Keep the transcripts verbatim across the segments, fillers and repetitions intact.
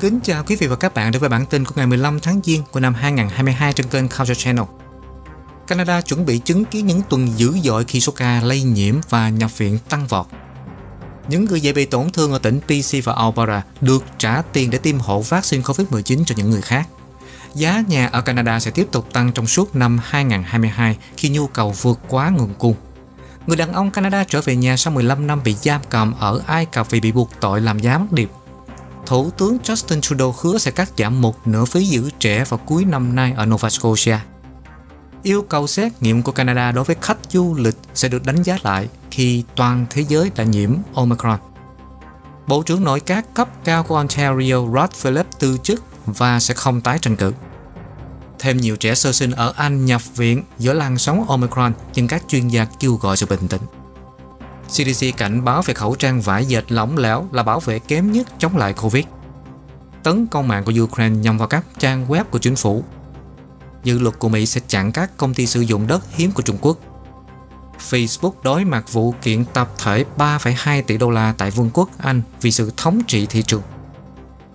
Kính chào quý vị và các bạn đến với bản tin của ngày mười lăm tháng Giêng của năm hai nghìn không trăm hai mươi hai trên kênh Culture Channel. Canada chuẩn bị chứng kiến những tuần dữ dội khi số ca lây nhiễm và nhập viện tăng vọt. Những người dễ bị tổn thương ở tỉnh pê xê và Alberta được trả tiền để tiêm hộ vaccine Covid mười chín cho những người khác. Giá nhà ở Canada sẽ tiếp tục tăng trong suốt năm hai nghìn không trăm hai mươi hai khi nhu cầu vượt quá nguồn cung. Người đàn ông Canada trở về nhà sau mười lăm năm bị giam cầm ở Ai Cập vì bị buộc tội làm giá mắc điệp. Thủ tướng Justin Trudeau hứa sẽ cắt giảm một nửa phí giữ trẻ vào cuối năm nay ở Nova Scotia. Yêu cầu xét nghiệm của Canada đối với khách du lịch sẽ được đánh giá lại khi toàn thế giới đã nhiễm Omicron. Bộ trưởng nội các cấp cao của Ontario Rod Phillips từ chức và sẽ không tái tranh cử. Thêm nhiều trẻ sơ sinh ở Anh nhập viện giữa làn sóng Omicron, nhưng các chuyên gia kêu gọi sự bình tĩnh. xê đê xê cảnh báo về khẩu trang vải dệt lỏng lẻo là bảo vệ kém nhất chống lại Covid. Tấn công mạng của Ukraine nhằm vào các trang web của chính phủ. Dự luật của Mỹ sẽ chặn các công ty sử dụng đất hiếm của Trung Quốc. Facebook đối mặt vụ kiện tập thể ba phẩy hai tỷ đô la tại Vương quốc Anh vì sự thống trị thị trường.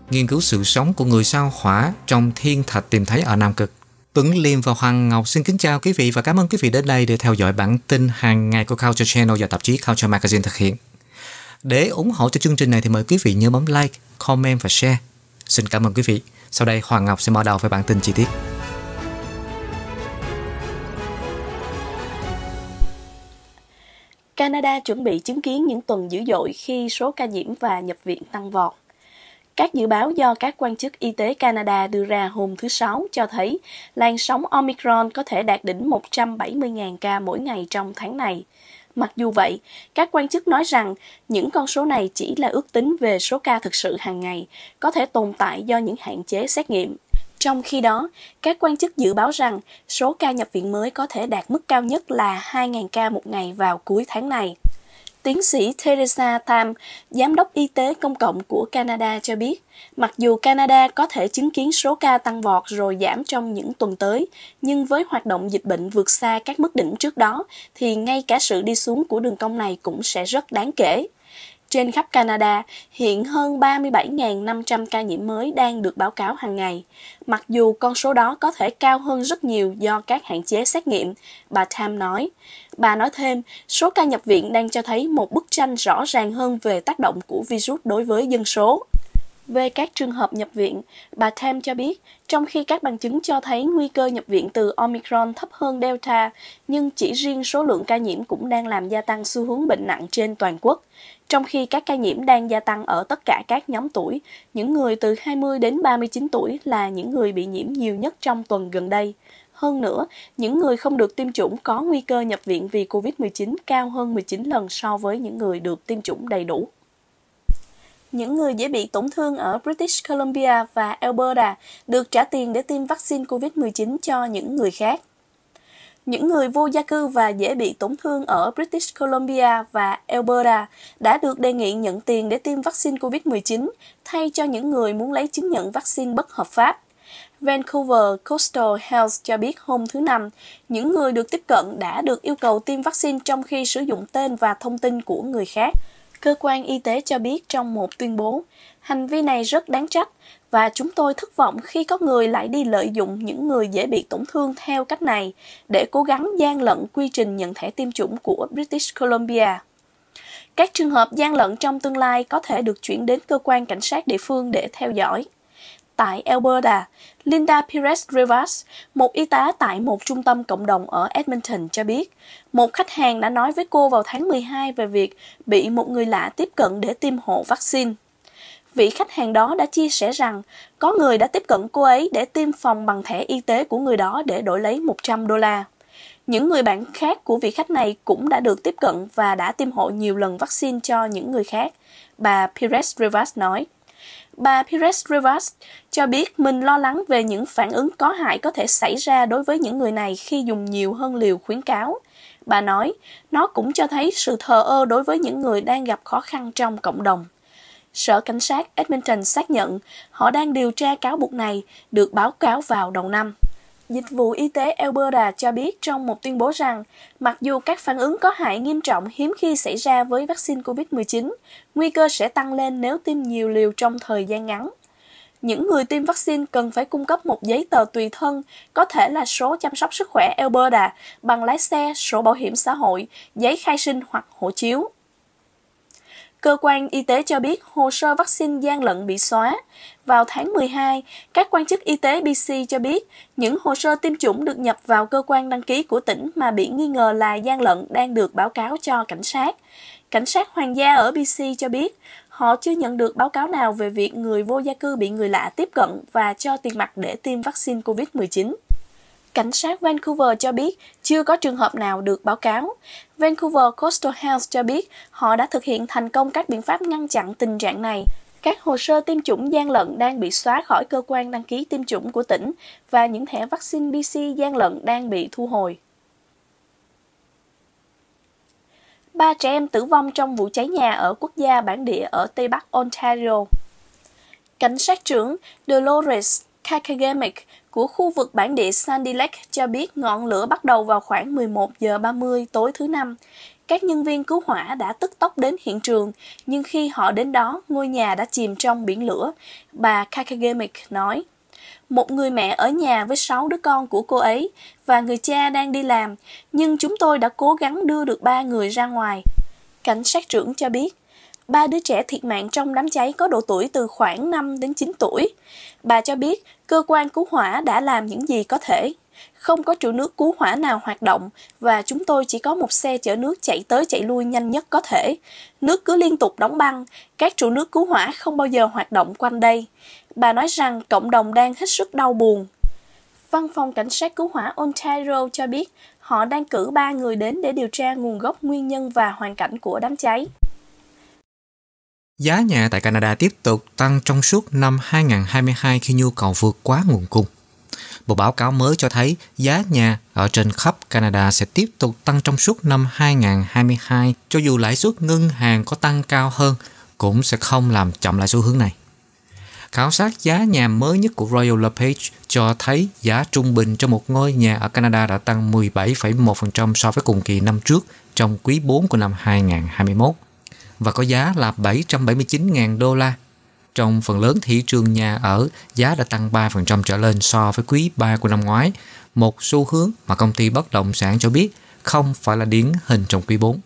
Nghiên cứu sự sống của người sao Hỏa trong thiên thạch tìm thấy ở Nam Cực. Tuấn Liêm và Hoàng Ngọc xin kính chào quý vị và cảm ơn quý vị đến đây để theo dõi bản tin hàng ngày của Culture Channel và tạp chí Culture Magazine thực hiện. Để ủng hộ cho chương trình này thì mời quý vị nhớ bấm like, comment và share. Xin cảm ơn quý vị. Sau đây Hoàng Ngọc sẽ mở đầu với bản tin chi tiết. Canada chuẩn bị chứng kiến những tuần dữ dội khi số ca nhiễm và nhập viện tăng vọt. Các dự báo do các quan chức y tế Canada đưa ra hôm thứ Sáu cho thấy làn sóng Omicron có thể đạt đỉnh một trăm bảy mươi nghìn ca mỗi ngày trong tháng này. Mặc dù vậy, các quan chức nói rằng những con số này chỉ là ước tính về số ca thực sự hàng ngày, có thể tồn tại do những hạn chế xét nghiệm. Trong khi đó, các quan chức dự báo rằng số ca nhập viện mới có thể đạt mức cao nhất là hai nghìn ca một ngày vào cuối tháng này. Tiến sĩ Theresa Tam, Giám đốc Y tế Công cộng của Canada cho biết, mặc dù Canada có thể chứng kiến số ca tăng vọt rồi giảm trong những tuần tới, nhưng với hoạt động dịch bệnh vượt xa các mức đỉnh trước đó, thì ngay cả sự đi xuống của đường cong này cũng sẽ rất đáng kể. Trên khắp Canada, hiện hơn ba mươi bảy nghìn năm trăm ca nhiễm mới đang được báo cáo hàng ngày. Mặc dù con số đó có thể cao hơn rất nhiều do các hạn chế xét nghiệm, bà Tam nói. Bà nói thêm, số ca nhập viện đang cho thấy một bức tranh rõ ràng hơn về tác động của virus đối với dân số. Về các trường hợp nhập viện, bà Tam cho biết, trong khi các bằng chứng cho thấy nguy cơ nhập viện từ Omicron thấp hơn Delta, nhưng chỉ riêng số lượng ca nhiễm cũng đang làm gia tăng xu hướng bệnh nặng trên toàn quốc. Trong khi các ca nhiễm đang gia tăng ở tất cả các nhóm tuổi, những người từ hai mươi đến ba mươi chín tuổi là những người bị nhiễm nhiều nhất trong tuần gần đây. Hơn nữa, những người không được tiêm chủng có nguy cơ nhập viện vì Covid mười chín cao hơn mười chín lần so với những người được tiêm chủng đầy đủ. Những người dễ bị tổn thương ở British Columbia và Alberta được trả tiền để tiêm vaccine Covid mười chín cho những người khác. Những người vô gia cư và dễ bị tổn thương ở British Columbia và Alberta đã được đề nghị nhận tiền để tiêm vaccine Covid mười chín thay cho những người muốn lấy chứng nhận vaccine bất hợp pháp. Vancouver Coastal Health cho biết hôm thứ Năm, những người được tiếp cận đã được yêu cầu tiêm vaccine trong khi sử dụng tên và thông tin của người khác. Cơ quan y tế cho biết trong một tuyên bố, hành vi này rất đáng trách và chúng tôi thất vọng khi có người lại đi lợi dụng những người dễ bị tổn thương theo cách này để cố gắng gian lận quy trình nhận thẻ tiêm chủng của British Columbia. Các trường hợp gian lận trong tương lai có thể được chuyển đến cơ quan cảnh sát địa phương để theo dõi. Tại Alberta, Linda Pires-Rivas, một y tá tại một trung tâm cộng đồng ở Edmonton cho biết, một khách hàng đã nói với cô vào tháng mười hai về việc bị một người lạ tiếp cận để tiêm hộ vaccine. Vị khách hàng đó đã chia sẻ rằng có người đã tiếp cận cô ấy để tiêm phòng bằng thẻ y tế của người đó để đổi lấy một trăm đô la. Những người bạn khác của vị khách này cũng đã được tiếp cận và đã tiêm hộ nhiều lần vaccine cho những người khác, bà Pires-Rivas nói. Bà Pires-Rivas cho biết mình lo lắng về những phản ứng có hại có thể xảy ra đối với những người này khi dùng nhiều hơn liều khuyến cáo. Bà nói, nó cũng cho thấy sự thờ ơ đối với những người đang gặp khó khăn trong cộng đồng. Sở Cảnh sát Edmonton xác nhận họ đang điều tra cáo buộc này được báo cáo vào đầu năm. Dịch vụ y tế Alberta cho biết trong một tuyên bố rằng, mặc dù các phản ứng có hại nghiêm trọng hiếm khi xảy ra với vaccine Covid mười chín, nguy cơ sẽ tăng lên nếu tiêm nhiều liều trong thời gian ngắn. những người tiêm vaccine cần phải cung cấp một giấy tờ tùy thân, có thể là số chăm sóc sức khỏe Alberta, bằng lái xe, sổ bảo hiểm xã hội, giấy khai sinh hoặc hộ chiếu. Cơ quan y tế cho biết hồ sơ vaccine gian lận bị xóa. Vào tháng mười hai, các quan chức y tế bê xê cho biết những hồ sơ tiêm chủng được nhập vào cơ quan đăng ký của tỉnh mà bị nghi ngờ là gian lận đang được báo cáo cho cảnh sát. Cảnh sát Hoàng gia ở bê xê cho biết họ chưa nhận được báo cáo nào về việc người vô gia cư bị người lạ tiếp cận và cho tiền mặt để tiêm vaccine covid mười chín. Cảnh sát Vancouver cho biết chưa có trường hợp nào được báo cáo. Vancouver Coastal Health cho biết họ đã thực hiện thành công các biện pháp ngăn chặn tình trạng này. Các hồ sơ tiêm chủng gian lận đang bị xóa khỏi cơ quan đăng ký tiêm chủng của tỉnh và những thẻ vaccine bê xê gian lận đang bị thu hồi. Ba trẻ em tử vong trong vụ cháy nhà ở quốc gia bản địa ở Tây Bắc Ontario. Cảnh sát trưởng Dolores Kakagamic của khu vực bản địa Sandy Lake cho biết ngọn lửa bắt đầu vào khoảng mười một giờ ba mươi tối thứ Năm. Các nhân viên cứu hỏa đã tức tốc đến hiện trường, nhưng khi họ đến đó, ngôi nhà đã chìm trong biển lửa, bà Kakagamic nói. Một người mẹ ở nhà với sáu đứa con của cô ấy và người cha đang đi làm, nhưng chúng tôi đã cố gắng đưa được ba người ra ngoài. Cảnh sát trưởng cho biết, ba đứa trẻ thiệt mạng trong đám cháy có độ tuổi từ khoảng năm đến chín tuổi. Bà cho biết cơ quan cứu hỏa đã làm những gì có thể. Không có trụ nước cứu hỏa nào hoạt động và chúng tôi chỉ có một xe chở nước chạy tới chạy lui nhanh nhất có thể. Nước cứ liên tục đóng băng, các trụ nước cứu hỏa không bao giờ hoạt động quanh đây. Bà nói rằng cộng đồng đang hết sức đau buồn. Văn phòng Cảnh sát Cứu hỏa Ontario cho biết họ đang cử ba người đến để điều tra nguồn gốc, nguyên nhân và hoàn cảnh của đám cháy. Giá nhà tại Canada tiếp tục tăng trong suốt năm hai không hai hai khi nhu cầu vượt quá nguồn cung. Một báo cáo mới cho thấy giá nhà ở trên khắp Canada sẽ tiếp tục tăng trong suốt năm hai không hai hai, cho dù lãi suất ngân hàng có tăng cao hơn cũng sẽ không làm chậm lại xu hướng này. Khảo sát giá nhà mới nhất của Royal LePage cho thấy giá trung bình cho một ngôi nhà ở Canada đã tăng mười bảy phẩy một phần trăm so với cùng kỳ năm trước trong quý bốn của năm hai không hai mốt và có giá là bảy trăm bảy mươi chín nghìn đô la. Trong phần lớn thị trường nhà ở, giá đã tăng ba phần trăm trở lên so với quý ba của năm ngoái, một xu hướng mà công ty bất động sản cho biết không phải là điển hình trong quý bốn.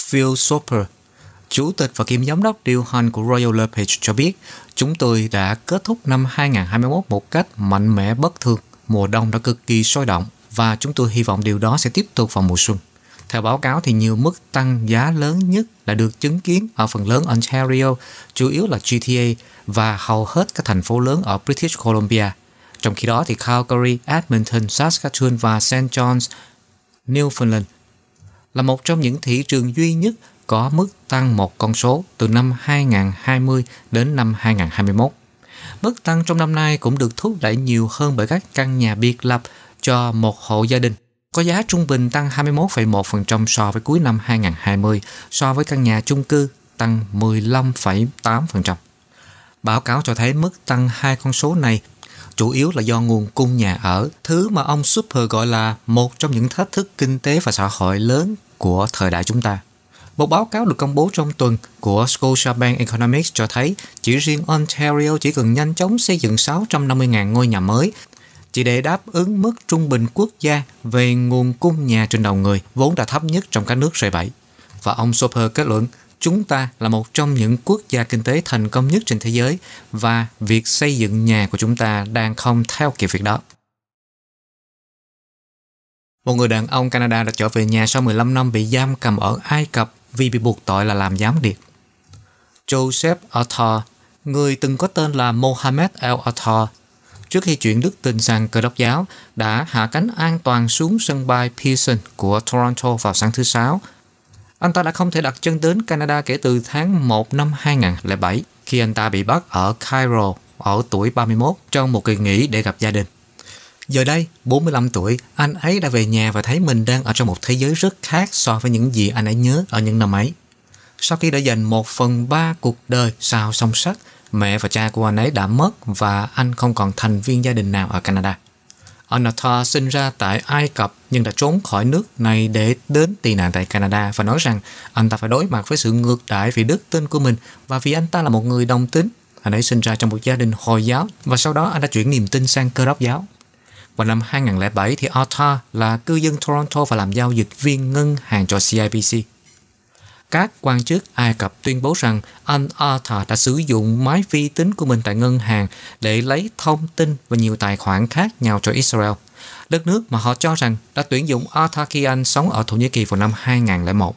Phil Soper, Chủ tịch và kiêm giám đốc điều hành của Royal LePage cho biết, chúng tôi đã kết thúc năm hai không hai mốt một cách mạnh mẽ bất thường, mùa đông đã cực kỳ sôi động và chúng tôi hy vọng điều đó sẽ tiếp tục vào mùa xuân. Theo báo cáo thì nhiều mức tăng giá lớn nhất đã được chứng kiến ở phần lớn Ontario, chủ yếu là giê tê a và hầu hết các thành phố lớn ở British Columbia. Trong khi đó thì Calgary, Edmonton, Saskatchewan và Saint John's, Newfoundland là một trong những thị trường duy nhất có mức tăng một con số từ năm hai không hai không đến năm hai không hai mốt. Mức tăng trong năm nay cũng được thúc đẩy nhiều hơn bởi các căn nhà biệt lập cho một hộ gia đình, có giá trung bình tăng hai mươi mốt phẩy một phần trăm so với cuối năm hai không hai không, so với căn nhà chung cư tăng mười lăm phẩy tám phần trăm. Báo cáo cho thấy mức tăng hai con số này chủ yếu là do nguồn cung nhà ở, thứ mà ông Super gọi là một trong những thách thức kinh tế và xã hội lớn của thời đại chúng ta. Một báo cáo được công bố trong tuần của Scotiabank Economics cho thấy chỉ riêng Ontario chỉ cần nhanh chóng xây dựng sáu trăm năm mươi nghìn ngôi nhà mới, chỉ để đáp ứng mức trung bình quốc gia về nguồn cung nhà trên đầu người vốn đã thấp nhất trong các nước xê bảy. Và ông Soper kết luận, chúng ta là một trong những quốc gia kinh tế thành công nhất trên thế giới và việc xây dựng nhà của chúng ta đang không theo kịp việc đó. Một người đàn ông Canada đã trở về nhà sau mười lăm năm bị giam cầm ở Ai Cập vì bị buộc tội là làm gián điệp. Joseph Attar, người từng có tên là Mohamed El Attar, trước khi chuyển đức tin sang Cơ đốc giáo, đã hạ cánh an toàn xuống sân bay Pearson của Toronto vào sáng thứ Sáu. Anh ta đã không thể đặt chân đến Canada kể từ tháng một năm hai không không bảy, khi anh ta bị bắt ở Cairo ở tuổi ba mươi mốt trong một kỳ nghỉ để gặp gia đình. Giờ đây, bốn mươi lăm tuổi, anh ấy đã về nhà và thấy mình đang ở trong một thế giới rất khác so với những gì anh ấy nhớ ở những năm ấy. Sau khi đã dành một phần ba cuộc đời sau song sắt, mẹ và cha của anh ấy đã mất và anh không còn thành viên gia đình nào ở Canada. Ông Attar sinh ra tại Ai Cập nhưng đã trốn khỏi nước này để đến tị nạn tại Canada và nói rằng anh ta phải đối mặt với sự ngược đãi vì đức tin của mình và vì anh ta là một người đồng tính. Anh ấy sinh ra trong một gia đình Hồi giáo và sau đó anh đã chuyển niềm tin sang Cơ đốc giáo. Vào năm hai nghìn không trăm lẻ bảy thì Arthur là cư dân Toronto và làm giao dịch viên ngân hàng cho xê i bê xê. Các quan chức Ai Cập tuyên bố rằng anh Arthur đã sử dụng máy vi tính của mình tại ngân hàng để lấy thông tin và nhiều tài khoản khác nhau cho Israel, đất nước mà họ cho rằng đã tuyển dụng Artakian sống ở Thổ Nhĩ Kỳ vào năm hai nghìn không trăm lẻ một.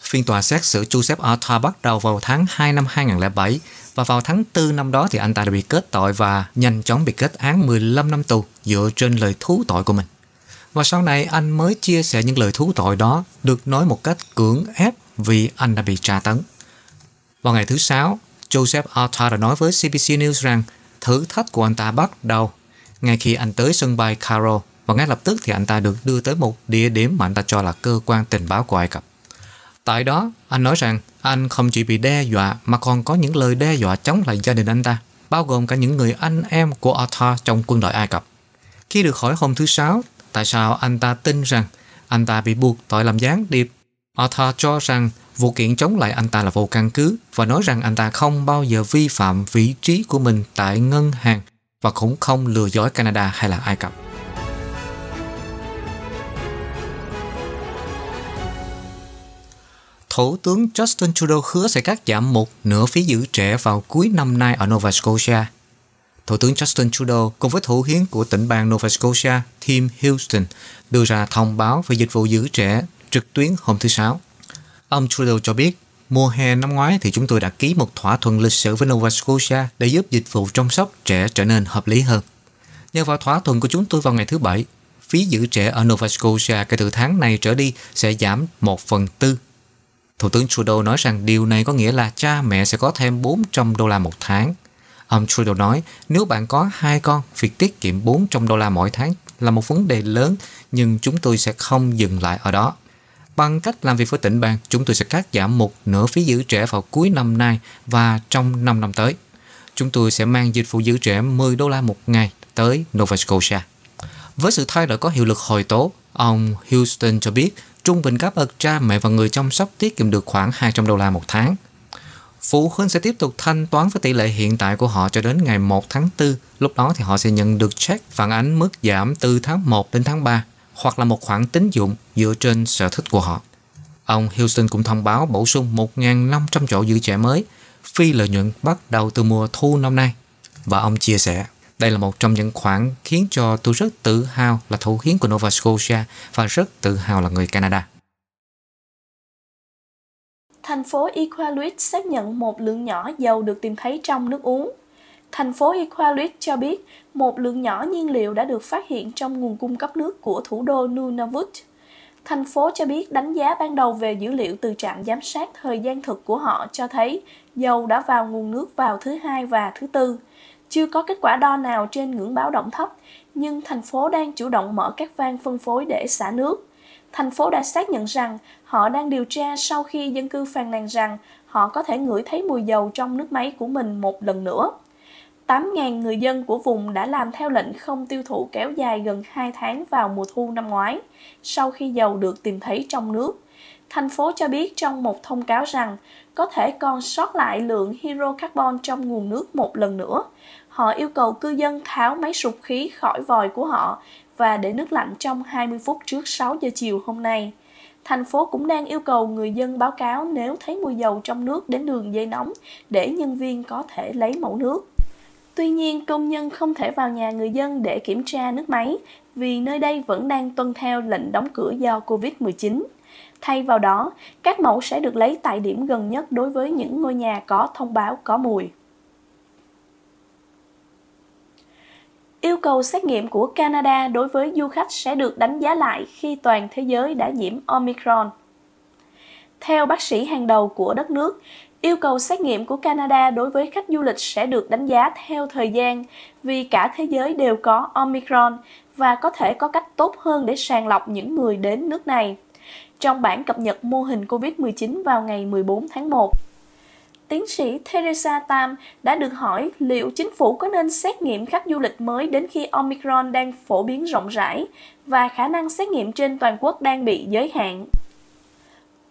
Phiên tòa xét xử Joseph Arthur bắt đầu vào tháng hai năm hai nghìn không trăm lẻ bảy và vào tháng tư năm đó thì anh ta đã bị kết tội và nhanh chóng bị kết án mười lăm năm tù dựa trên lời thú tội của mình. Và sau này anh mới chia sẻ những lời thú tội đó được nói một cách cưỡng ép vì anh đã bị tra tấn. Vào ngày thứ Sáu, Joseph Arthur đã nói với xê bê xê News rằng thử thách của anh ta bắt đầu ngay khi anh tới sân bay Cairo, và ngay lập tức thì anh ta được đưa tới một địa điểm mà anh ta cho là cơ quan tình báo của Ai Cập. Tại đó, anh nói rằng anh không chỉ bị đe dọa mà còn có những lời đe dọa chống lại gia đình anh ta, bao gồm cả những người anh em của Arthur trong quân đội Ai Cập. Khi được hỏi hôm thứ Sáu tại sao anh ta tin rằng anh ta bị buộc tội làm gián điệp, Arthur cho rằng vụ kiện chống lại anh ta là vô căn cứ và nói rằng anh ta không bao giờ vi phạm vị trí của mình tại ngân hàng và cũng không lừa dối Canada hay là Ai Cập. Thủ tướng Justin Trudeau hứa sẽ cắt giảm một nửa phí giữ trẻ vào cuối năm nay ở Nova Scotia. Thủ tướng Justin Trudeau cùng với thủ hiến của tỉnh bang Nova Scotia Tim Houston đưa ra thông báo về dịch vụ giữ trẻ trực tuyến hôm thứ Sáu. Ông Trudeau cho biết, mùa hè năm ngoái thì chúng tôi đã ký một thỏa thuận lịch sử với Nova Scotia để giúp dịch vụ chăm sóc trẻ trở nên hợp lý hơn. Nhờ vào thỏa thuận của chúng tôi vào ngày thứ Bảy, phí giữ trẻ ở Nova Scotia kể từ tháng này trở đi sẽ giảm một phần tư. Thủ tướng Trudeau nói rằng điều này có nghĩa là cha mẹ sẽ có thêm bốn trăm đô la một tháng. Ông Trudeau nói, nếu bạn có hai con, việc tiết kiệm bốn trăm đô la mỗi tháng là một vấn đề lớn, nhưng chúng tôi sẽ không dừng lại ở đó. Bằng cách làm việc với tỉnh bang, chúng tôi sẽ cắt giảm một nửa phí giữ trẻ vào cuối năm nay và trong năm năm tới. Chúng tôi sẽ mang dịch vụ giữ trẻ mười đô la một ngày tới Nova Scotia. Với sự thay đổi có hiệu lực hồi tố, ông Houston cho biết trung bình các bậc cha mẹ và người chăm sóc tiết kiệm được khoảng hai trăm đô la một tháng. Phụ huynh sẽ tiếp tục thanh toán với tỷ lệ hiện tại của họ cho đến ngày một tháng tư, lúc đó thì họ sẽ nhận được check phản ánh mức giảm từ tháng một đến tháng ba, hoặc là một khoản tín dụng dựa trên sở thích của họ. Ông Houston cũng thông báo bổ sung một nghìn năm trăm chỗ giữ trẻ mới, phi lợi nhuận bắt đầu từ mùa thu năm nay. Và ông chia sẻ, đây là một trong những khoản khiến cho tôi rất tự hào là thủ hiến của Nova Scotia và rất tự hào là người Canada. Thành phố Iqaluit xác nhận một lượng nhỏ dầu được tìm thấy trong nước uống. Thành phố Iqaluit cho biết một lượng nhỏ nhiên liệu đã được phát hiện trong nguồn cung cấp nước của thủ đô Nunavut. Thành phố cho biết đánh giá ban đầu về dữ liệu từ trạm giám sát thời gian thực của họ cho thấy dầu đã vào nguồn nước vào thứ Hai và thứ Tư. Chưa có kết quả đo nào trên ngưỡng báo động thấp, nhưng thành phố đang chủ động mở các van phân phối để xả nước. Thành phố đã xác nhận rằng họ đang điều tra sau khi dân cư phàn nàn rằng họ có thể ngửi thấy mùi dầu trong nước máy của mình một lần nữa. tám nghìn người dân của vùng đã làm theo lệnh không tiêu thụ kéo dài gần hai tháng vào mùa thu năm ngoái, sau khi dầu được tìm thấy trong nước. Thành phố cho biết trong một thông cáo rằng có thể còn sót lại lượng hydrocarbon trong nguồn nước một lần nữa. Họ yêu cầu cư dân tháo máy sục khí khỏi vòi của họ và để nước lạnh trong hai mươi phút trước sáu giờ chiều hôm nay. Thành phố cũng đang yêu cầu người dân báo cáo nếu thấy mùi dầu trong nước đến đường dây nóng để nhân viên có thể lấy mẫu nước. Tuy nhiên, công nhân không thể vào nhà người dân để kiểm tra nước máy vì nơi đây vẫn đang tuân theo lệnh đóng cửa do Covid mười chín. Thay vào đó, các mẫu sẽ được lấy tại điểm gần nhất đối với những ngôi nhà có thông báo có mùi. Yêu cầu xét nghiệm của Canada đối với du khách sẽ được đánh giá lại khi toàn thế giới đã nhiễm Omicron. Theo bác sĩ hàng đầu của đất nước, yêu cầu xét nghiệm của Canada đối với khách du lịch sẽ được đánh giá theo thời gian vì cả thế giới đều có Omicron và có thể có cách tốt hơn để sàng lọc những người đến nước này. Trong bản cập nhật mô hình Covid mười chín vào ngày mười bốn tháng một, tiến sĩ Theresa Tam đã được hỏi liệu chính phủ có nên xét nghiệm khách du lịch mới đến khi Omicron đang phổ biến rộng rãi và khả năng xét nghiệm trên toàn quốc đang bị giới hạn.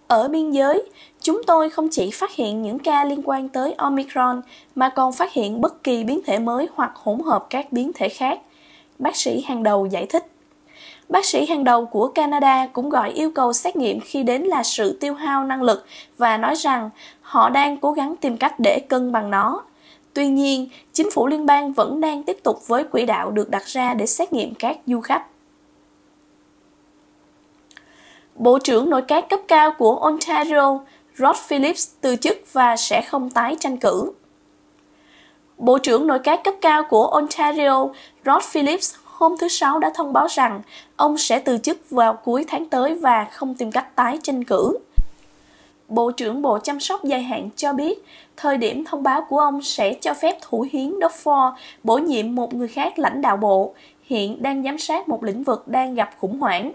Ở biên giới, Chúng tôi không chỉ phát hiện những ca liên quan tới Omicron mà còn phát hiện bất kỳ biến thể mới hoặc hỗn hợp các biến thể khác, bác sĩ hàng đầu giải thích. Bác sĩ hàng đầu của Canada cũng gọi yêu cầu xét nghiệm khi đến là sự tiêu hao năng lực và nói rằng họ đang cố gắng tìm cách để cân bằng nó. Tuy nhiên, chính phủ liên bang vẫn đang tiếp tục với quỹ đạo được đặt ra để xét nghiệm các du khách. Bộ trưởng nội các cấp cao của Ontario, Rod Phillips, từ chức và sẽ không tái tranh cử. Bộ trưởng nội các cấp cao của Ontario, Rod Phillips, hôm thứ Sáu đã thông báo rằng ông sẽ từ chức vào cuối tháng tới và không tìm cách tái tranh cử. Bộ trưởng Bộ Chăm sóc Dài hạn cho biết, thời điểm thông báo của ông sẽ cho phép Thủ hiến Doug Ford bổ nhiệm một người khác lãnh đạo bộ, hiện đang giám sát một lĩnh vực đang gặp khủng hoảng.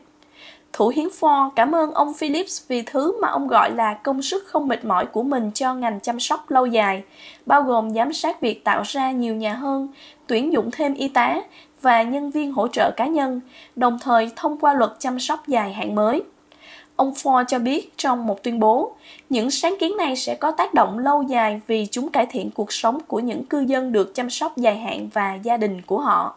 Thủ hiến Ford cảm ơn ông Phillips vì thứ mà ông gọi là công sức không mệt mỏi của mình cho ngành chăm sóc lâu dài, bao gồm giám sát việc tạo ra nhiều nhà hơn, tuyển dụng thêm y tá và nhân viên hỗ trợ cá nhân, đồng thời thông qua luật chăm sóc dài hạn mới. Ông Ford cho biết trong một tuyên bố, những sáng kiến này sẽ có tác động lâu dài vì chúng cải thiện cuộc sống của những cư dân được chăm sóc dài hạn và gia đình của họ.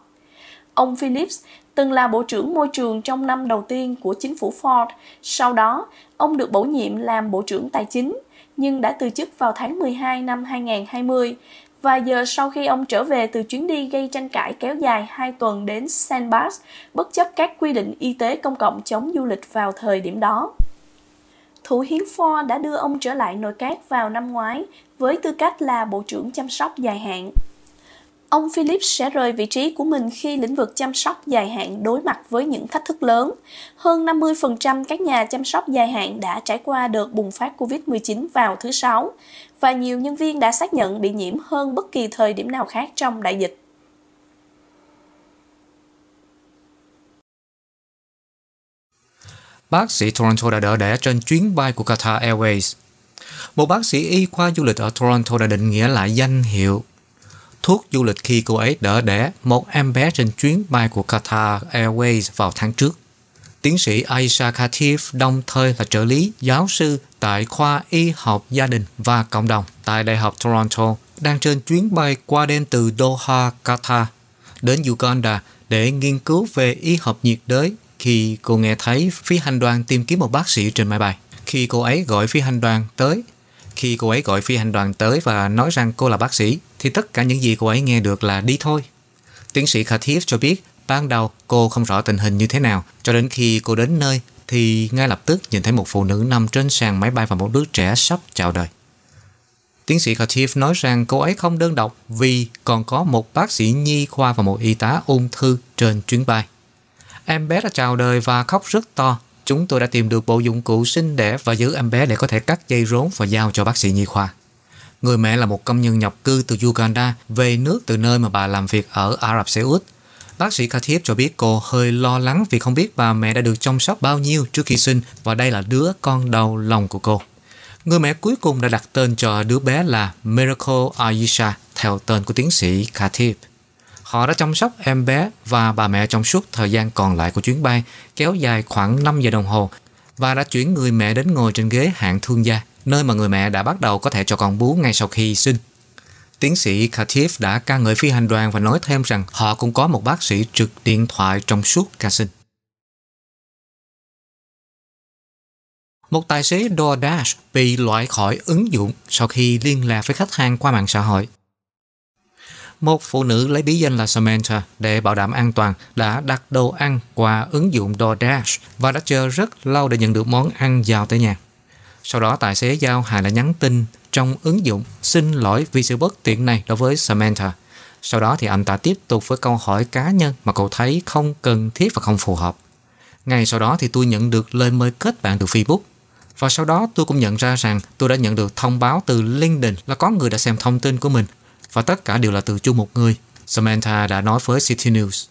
Ông Phillips từng là Bộ trưởng Môi trường trong năm đầu tiên của chính phủ Ford, sau đó ông được bổ nhiệm làm Bộ trưởng Tài chính, nhưng đã từ chức vào tháng mười hai năm hai nghìn không trăm hai mươi, vài giờ sau khi ông trở về từ chuyến đi gây tranh cãi kéo dài hai tuần đến Sandbars, bất chấp các quy định y tế công cộng chống du lịch vào thời điểm đó. Thủ hiến Ford đã đưa ông trở lại nội các vào năm ngoái với tư cách là Bộ trưởng chăm sóc dài hạn. Ông Phillips sẽ rời vị trí của mình khi lĩnh vực chăm sóc dài hạn đối mặt với những thách thức lớn. Hơn năm mươi phần trăm các nhà chăm sóc dài hạn đã trải qua đợt bùng phát Covid mười chín vào thứ Sáu, và nhiều nhân viên đã xác nhận bị nhiễm hơn bất kỳ thời điểm nào khác trong đại dịch. Bác sĩ Toronto đã đỡ đẻ trên chuyến bay của Qatar Airways. Một bác sĩ y khoa du lịch ở Toronto đã định nghĩa lại danh hiệu thuốc du lịch khi cô ấy đỡ đẻ một em bé trên chuyến bay của Qatar Airways vào tháng trước. Tiến sĩ Aisha Khatib đồng thời là trợ lý giáo sư tại khoa y học gia đình và cộng đồng tại Đại học Toronto, đang trên chuyến bay qua đêm từ Doha, Qatar, đến Uganda để nghiên cứu về y học nhiệt đới khi cô nghe thấy phi hành đoàn tìm kiếm một bác sĩ trên máy bay. Khi cô ấy gọi phi hành đoàn tới, Khi cô ấy gọi phi hành đoàn tới và nói rằng cô là bác sĩ, thì tất cả những gì cô ấy nghe được là đi thôi. Tiến sĩ Khatib cho biết ban đầu cô không rõ tình hình như thế nào, cho đến khi cô đến nơi thì ngay lập tức nhìn thấy một phụ nữ nằm trên sàn máy bay và một đứa trẻ sắp chào đời. Tiến sĩ Khatib nói rằng cô ấy không đơn độc vì còn có một bác sĩ nhi khoa và một y tá ung thư trên chuyến bay. Em bé đã chào đời và khóc rất to. Chúng tôi đã tìm được bộ dụng cụ sinh đẻ và giữ em bé để có thể cắt dây rốn và giao cho bác sĩ nhi khoa. Người mẹ là một công nhân nhập cư từ Uganda về nước từ nơi mà bà làm việc ở Ả Rập Xê Út. Bác sĩ Khatib cho biết cô hơi lo lắng vì không biết bà mẹ đã được chăm sóc bao nhiêu trước khi sinh và đây là đứa con đầu lòng của cô. Người mẹ cuối cùng đã đặt tên cho đứa bé là Miracle Aisha theo tên của tiến sĩ Khatib. Họ đã chăm sóc em bé và bà mẹ trong suốt thời gian còn lại của chuyến bay kéo dài khoảng năm giờ đồng hồ và đã chuyển người mẹ đến ngồi trên ghế hạng thương gia, nơi mà người mẹ đã bắt đầu có thể cho con bú ngay sau khi sinh. Tiến sĩ Khatib đã ca ngợi phi hành đoàn và nói thêm rằng họ cũng có một bác sĩ trực điện thoại trong suốt ca sinh. Một tài xế DoorDash bị loại khỏi ứng dụng sau khi liên lạc với khách hàng qua mạng xã hội. Một phụ nữ lấy bí danh là Samantha để bảo đảm an toàn đã đặt đồ ăn qua ứng dụng DoorDash và đã chờ rất lâu để nhận được món ăn giao tới nhà. Sau đó tài xế giao hàng đã nhắn tin trong ứng dụng xin lỗi vì sự bất tiện này đối với Samantha. Sau đó thì anh ta tiếp tục với câu hỏi cá nhân mà cậu thấy không cần thiết và không phù hợp. Ngay sau đó thì tôi nhận được lời mời kết bạn từ Facebook. Và sau đó tôi cũng nhận ra rằng tôi đã nhận được thông báo từ LinkedIn là có người đã xem thông tin của mình. Và tất cả đều là từ chung một người, Samantha đã nói với City News.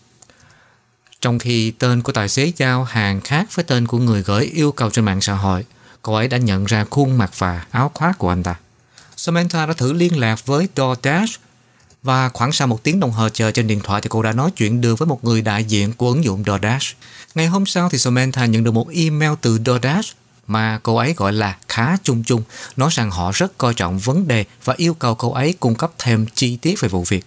Trong khi tên của tài xế giao hàng khác với tên của người gửi yêu cầu trên mạng xã hội, cô ấy đã nhận ra khuôn mặt và áo khoác của anh ta. Samantha đã thử liên lạc với DoorDash và khoảng sau một tiếng đồng hồ chờ trên điện thoại thì cô đã nói chuyện được với một người đại diện của ứng dụng DoorDash. Ngày hôm sau thì Samantha nhận được một email từ DoorDash mà cô ấy gọi là khá chung chung, nói rằng họ rất coi trọng vấn đề và yêu cầu cô ấy cung cấp thêm chi tiết về vụ việc.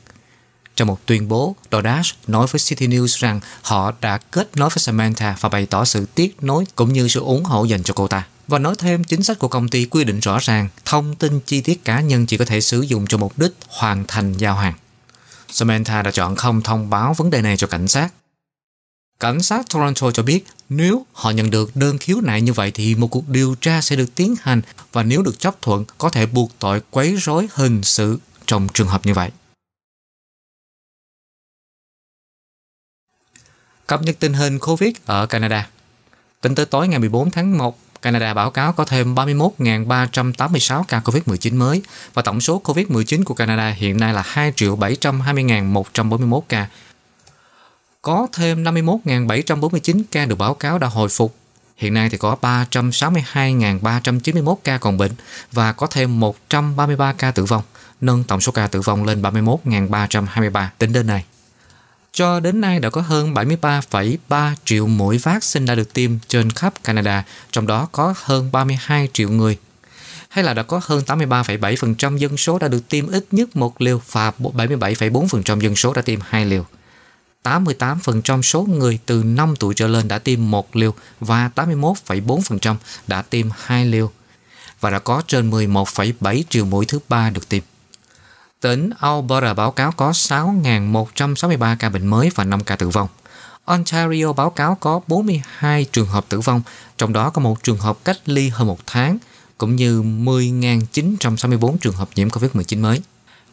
Trong một tuyên bố, DoorDash nói với City News rằng họ đã kết nối với Samantha và bày tỏ sự tiếc nuối cũng như sự ủng hộ dành cho cô ta. Và nói thêm, chính sách của công ty quy định rõ ràng thông tin chi tiết cá nhân chỉ có thể sử dụng cho mục đích hoàn thành giao hàng. Samantha đã chọn không thông báo vấn đề này cho cảnh sát. Cảnh sát Toronto cho biết nếu họ nhận được đơn khiếu nại như vậy thì một cuộc điều tra sẽ được tiến hành và nếu được chấp thuận có thể buộc tội quấy rối hình sự trong trường hợp như vậy. Cập nhật tình hình Covid ở Canada. Tính tới tối ngày mười bốn tháng một, Canada báo cáo có thêm ba mươi mốt nghìn ba trăm tám mươi sáu ca Covid mười chín mới và tổng số Covid mười chín của Canada hiện nay là hai triệu bảy trăm hai mươi nghìn một trăm bốn mươi mốt ca. Có thêm năm mươi mốt nghìn bảy trăm bốn mươi chín ca được báo cáo đã hồi phục. Hiện nay thì có ba trăm sáu mươi hai nghìn ba trăm chín mươi mốt ca còn bệnh và có thêm một trăm ba mươi ba ca tử vong, nâng tổng số ca tử vong lên ba mươi mốt nghìn ba trăm hai mươi ba tính đến nay. Cho đến nay đã có hơn bảy mươi ba phẩy ba triệu mũi vaccine đã được tiêm trên khắp Canada, trong đó có hơn ba mươi hai triệu người. Hay là đã có hơn tám mươi ba phẩy bảy phần trăm dân số đã được tiêm ít nhất một liều và bảy mươi bảy phẩy bốn phần trăm dân số đã tiêm hai liều. tám mươi tám phần trăm số người từ năm tuổi trở lên đã tiêm một liều và tám mươi mốt phẩy bốn phần trăm đã tiêm hai liều. Và đã có trên mười một phẩy bảy triệu mũi thứ ba được tiêm. Tỉnh Alberta báo cáo có sáu nghìn một trăm sáu mươi ba ca bệnh mới và năm ca tử vong. Ontario báo cáo có bốn mươi hai trường hợp tử vong, trong đó có một trường hợp cách ly hơn một tháng, cũng như mười nghìn chín trăm sáu mươi bốn trường hợp nhiễm Covid mười chín mới.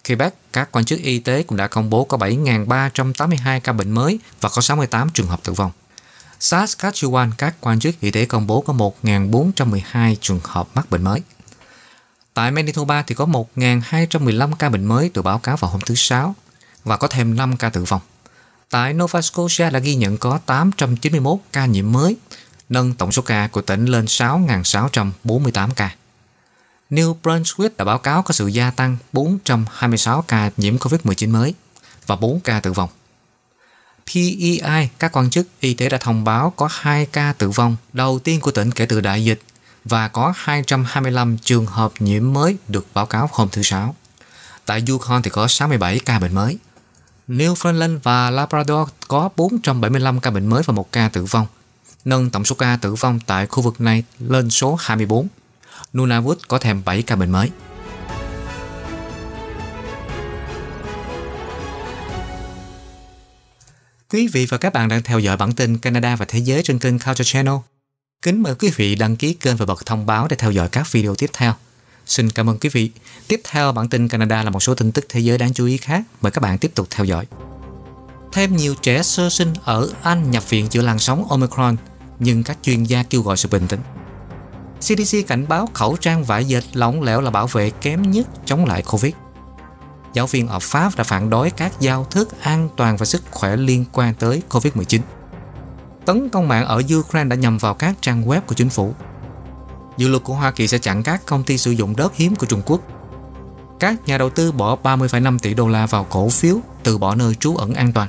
Quebec, các quan chức y tế cũng đã công bố có bảy nghìn ba trăm tám mươi hai ca bệnh mới và có sáu mươi tám trường hợp tử vong. Saskatchewan, các quan chức y tế công bố có một nghìn bốn trăm mười hai trường hợp mắc bệnh mới. Tại Manitoba thì có một nghìn hai trăm mười lăm ca bệnh mới được báo cáo vào hôm thứ Sáu và có thêm năm ca tử vong. Tại Nova Scotia đã ghi nhận có tám trăm chín mươi mốt ca nhiễm mới, nâng tổng số ca của tỉnh lên sáu nghìn sáu trăm bốn mươi tám ca. New Brunswick đã báo cáo có sự gia tăng bốn trăm hai mươi sáu ca nhiễm Covid mười chín mới và bốn ca tử vong. pê e i, các quan chức y tế đã thông báo có hai ca tử vong đầu tiên của tỉnh kể từ đại dịch và có hai trăm hai mươi lăm trường hợp nhiễm mới được báo cáo hôm thứ Sáu. Tại Yukon thì có sáu mươi bảy ca bệnh mới. Newfoundland và Labrador có bốn trăm bảy mươi lăm ca bệnh mới và một ca tử vong, nâng tổng số ca tử vong tại khu vực này lên số hai mươi bốn. Nunavut có thêm bảy ca bệnh mới. Quý vị và các bạn đang theo dõi bản tin Canada và Thế giới trên kênh Culture Channel. Kính mời quý vị đăng ký kênh và bật thông báo để theo dõi các video tiếp theo. Xin cảm ơn quý vị. Tiếp theo bản tin Canada là một số tin tức thế giới đáng chú ý khác. Mời các bạn tiếp tục theo dõi. Thêm nhiều trẻ sơ sinh ở Anh nhập viện chữa làn sóng Omicron, nhưng các chuyên gia kêu gọi sự bình tĩnh. xê đê xê cảnh báo khẩu trang vải dệt lỏng lẻo là bảo vệ kém nhất chống lại Covid. Giáo viên ở Pháp đã phản đối các giao thức an toàn và sức khỏe liên quan tới Covid mười chín. Tấn công mạng ở Ukraine đã nhằm vào các trang web của chính phủ. Dự luật của Hoa Kỳ sẽ chặn các công ty sử dụng đất hiếm của Trung Quốc. Các nhà đầu tư bỏ ba mươi phẩy năm tỷ đô la vào cổ phiếu, từ bỏ nơi trú ẩn an toàn.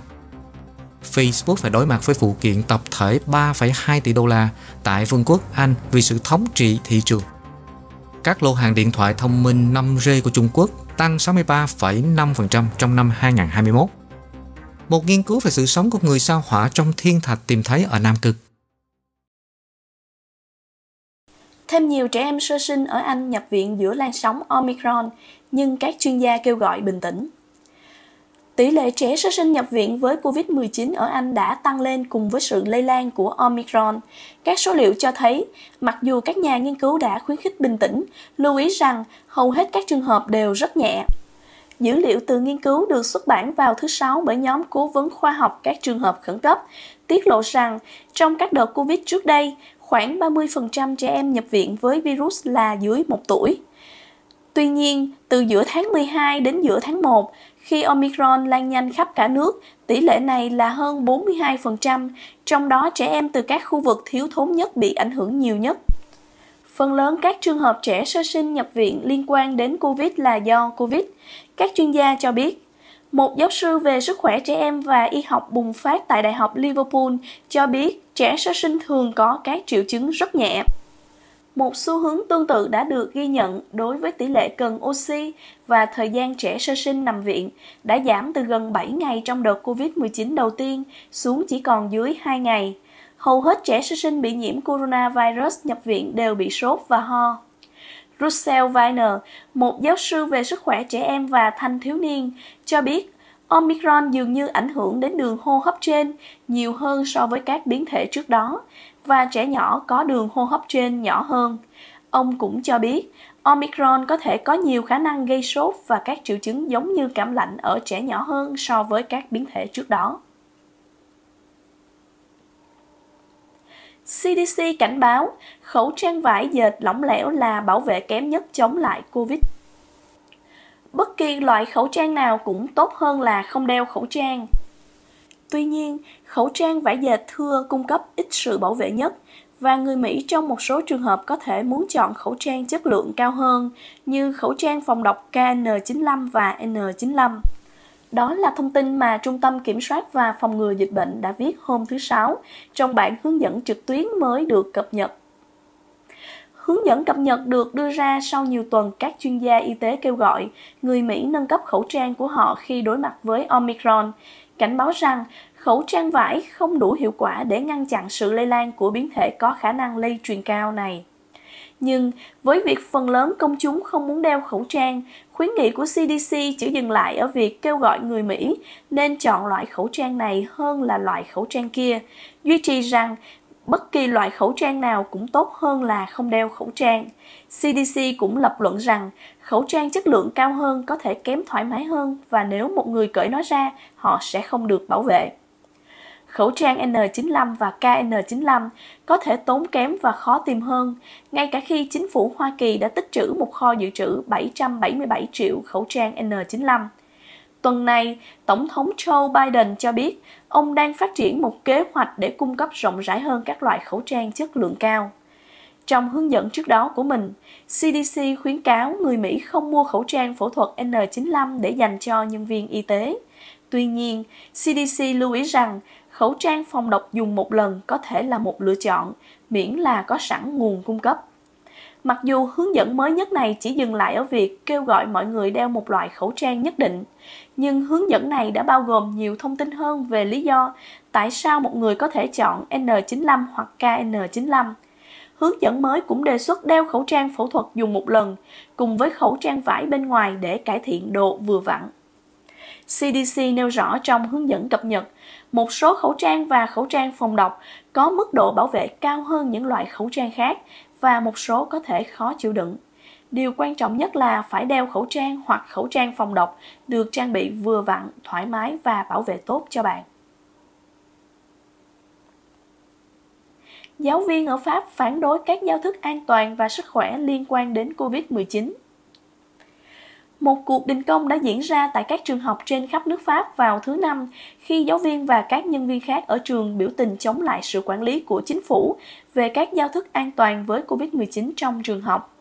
Facebook phải đối mặt với vụ kiện tập thể ba phẩy hai tỷ đô la tại Vương quốc Anh vì sự thống trị thị trường. Các lô hàng điện thoại thông minh năm G của Trung Quốc tăng sáu mươi ba phẩy năm phần trăm trong năm hai nghìn không trăm hai mươi mốt. Một nghiên cứu về sự sống của người sao Hỏa trong thiên thạch tìm thấy ở Nam Cực. Thêm nhiều trẻ em sơ sinh ở Anh nhập viện giữa làn sóng Omicron, nhưng các chuyên gia kêu gọi bình tĩnh. Tỷ lệ trẻ sơ sinh nhập viện với Covid mười chín ở Anh đã tăng lên cùng với sự lây lan của Omicron. Các số liệu cho thấy, mặc dù các nhà nghiên cứu đã khuyến khích bình tĩnh, lưu ý rằng hầu hết các trường hợp đều rất nhẹ. Dữ liệu từ nghiên cứu được xuất bản vào thứ Sáu bởi nhóm cố vấn khoa học các trường hợp khẩn cấp tiết lộ rằng trong các đợt Covid trước đây, khoảng ba mươi phần trăm trẻ em nhập viện với virus là dưới một tuổi. Tuy nhiên, từ giữa tháng mười hai đến giữa tháng một, khi Omicron lan nhanh khắp cả nước, tỷ lệ này là hơn bốn mươi hai phần trăm, trong đó trẻ em từ các khu vực thiếu thốn nhất bị ảnh hưởng nhiều nhất. Phần lớn các trường hợp trẻ sơ sinh nhập viện liên quan đến Covid là do Covid, các chuyên gia cho biết. Một giáo sư về sức khỏe trẻ em và y học bùng phát tại Đại học Liverpool cho biết trẻ sơ sinh thường có các triệu chứng rất nhẹ. Một xu hướng tương tự đã được ghi nhận đối với tỷ lệ cần oxy và thời gian trẻ sơ sinh nằm viện đã giảm từ gần bảy ngày trong đợt Covid mười chín đầu tiên xuống chỉ còn dưới hai ngày. Hầu hết trẻ sơ sinh bị nhiễm coronavirus nhập viện đều bị sốt và ho. Russell Weiner, một giáo sư về sức khỏe trẻ em và thanh thiếu niên, cho biết Omicron dường như ảnh hưởng đến đường hô hấp trên nhiều hơn so với các biến thể trước đó, và trẻ nhỏ có đường hô hấp trên nhỏ hơn. Ông cũng cho biết Omicron có thể có nhiều khả năng gây sốt và các triệu chứng giống như cảm lạnh ở trẻ nhỏ hơn so với các biến thể trước đó. xê đê xê cảnh báo khẩu trang vải dệt lỏng lẻo là bảo vệ kém nhất chống lại Covid. Bất kỳ loại khẩu trang nào cũng tốt hơn là không đeo khẩu trang. Tuy nhiên, khẩu trang vải dệt thưa cung cấp ít sự bảo vệ nhất, và người Mỹ trong một số trường hợp có thể muốn chọn khẩu trang chất lượng cao hơn như khẩu trang phòng độc K N chín mươi lăm và N chín mươi lăm. Đó là thông tin mà Trung tâm Kiểm soát và Phòng ngừa Dịch bệnh đã viết hôm thứ Sáu trong bản hướng dẫn trực tuyến mới được cập nhật. Hướng dẫn cập nhật được đưa ra sau nhiều tuần các chuyên gia y tế kêu gọi người Mỹ nâng cấp khẩu trang của họ khi đối mặt với Omicron, cảnh báo rằng khẩu trang vải không đủ hiệu quả để ngăn chặn sự lây lan của biến thể có khả năng lây truyền cao này. Nhưng với việc phần lớn công chúng không muốn đeo khẩu trang, khuyến nghị của xê đê xê chỉ dừng lại ở việc kêu gọi người Mỹ nên chọn loại khẩu trang này hơn là loại khẩu trang kia, duy trì rằng bất kỳ loại khẩu trang nào cũng tốt hơn là không đeo khẩu trang. xê đê xê cũng lập luận rằng khẩu trang chất lượng cao hơn có thể kém thoải mái hơn, và nếu một người cởi nó ra, họ sẽ không được bảo vệ. Khẩu trang N chín mươi lăm và K N chín mươi lăm có thể tốn kém và khó tìm hơn, ngay cả khi chính phủ Hoa Kỳ đã tích trữ một kho dự trữ bảy trăm bảy mươi bảy triệu khẩu trang N chín mươi lăm. Tuần này, Tổng thống Joe Biden cho biết ông đang phát triển một kế hoạch để cung cấp rộng rãi hơn các loại khẩu trang chất lượng cao. Trong hướng dẫn trước đó của mình, xê đê xê khuyến cáo người Mỹ không mua khẩu trang phẫu thuật N chín mươi lăm để dành cho nhân viên y tế. Tuy nhiên, xê đê xê lưu ý rằng khẩu trang phòng độc dùng một lần có thể là một lựa chọn, miễn là có sẵn nguồn cung cấp. Mặc dù hướng dẫn mới nhất này chỉ dừng lại ở việc kêu gọi mọi người đeo một loại khẩu trang nhất định, nhưng hướng dẫn này đã bao gồm nhiều thông tin hơn về lý do tại sao một người có thể chọn N chín mươi lăm hoặc K N chín mươi lăm. Hướng dẫn mới cũng đề xuất đeo khẩu trang phẫu thuật dùng một lần cùng với khẩu trang vải bên ngoài để cải thiện độ vừa vặn. xê đê xê nêu rõ trong hướng dẫn cập nhật, một số khẩu trang và khẩu trang phòng độc có mức độ bảo vệ cao hơn những loại khẩu trang khác, và một số có thể khó chịu đựng. Điều quan trọng nhất là phải đeo khẩu trang hoặc khẩu trang phòng độc được trang bị vừa vặn, thoải mái và bảo vệ tốt cho bạn. Giáo viên ở Pháp phản đối các giao thức an toàn và sức khỏe liên quan đến Covid mười chín. Một cuộc đình công đã diễn ra tại các trường học trên khắp nước Pháp vào thứ Năm khi giáo viên và các nhân viên khác ở trường biểu tình chống lại sự quản lý của chính phủ về các giao thức an toàn với Covid mười chín trong trường học.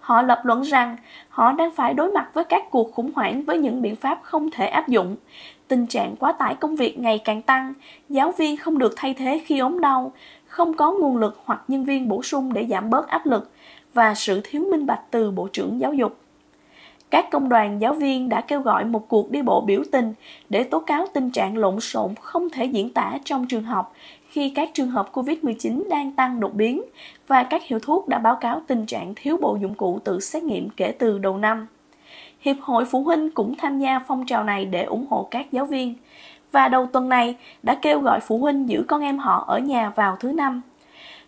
Họ lập luận rằng họ đang phải đối mặt với các cuộc khủng hoảng với những biện pháp không thể áp dụng. Tình trạng quá tải công việc ngày càng tăng, giáo viên không được thay thế khi ốm đau, không có nguồn lực hoặc nhân viên bổ sung để giảm bớt áp lực, và sự thiếu minh bạch từ Bộ trưởng Giáo dục. Các công đoàn giáo viên đã kêu gọi một cuộc đi bộ biểu tình để tố cáo tình trạng lộn xộn không thể diễn tả trong trường học khi các trường hợp Covid mười chín đang tăng đột biến, và các hiệu thuốc đã báo cáo tình trạng thiếu bộ dụng cụ tự xét nghiệm kể từ đầu năm. Hiệp hội phụ huynh cũng tham gia phong trào này để ủng hộ các giáo viên, và đầu tuần này đã kêu gọi phụ huynh giữ con em họ ở nhà vào thứ Năm.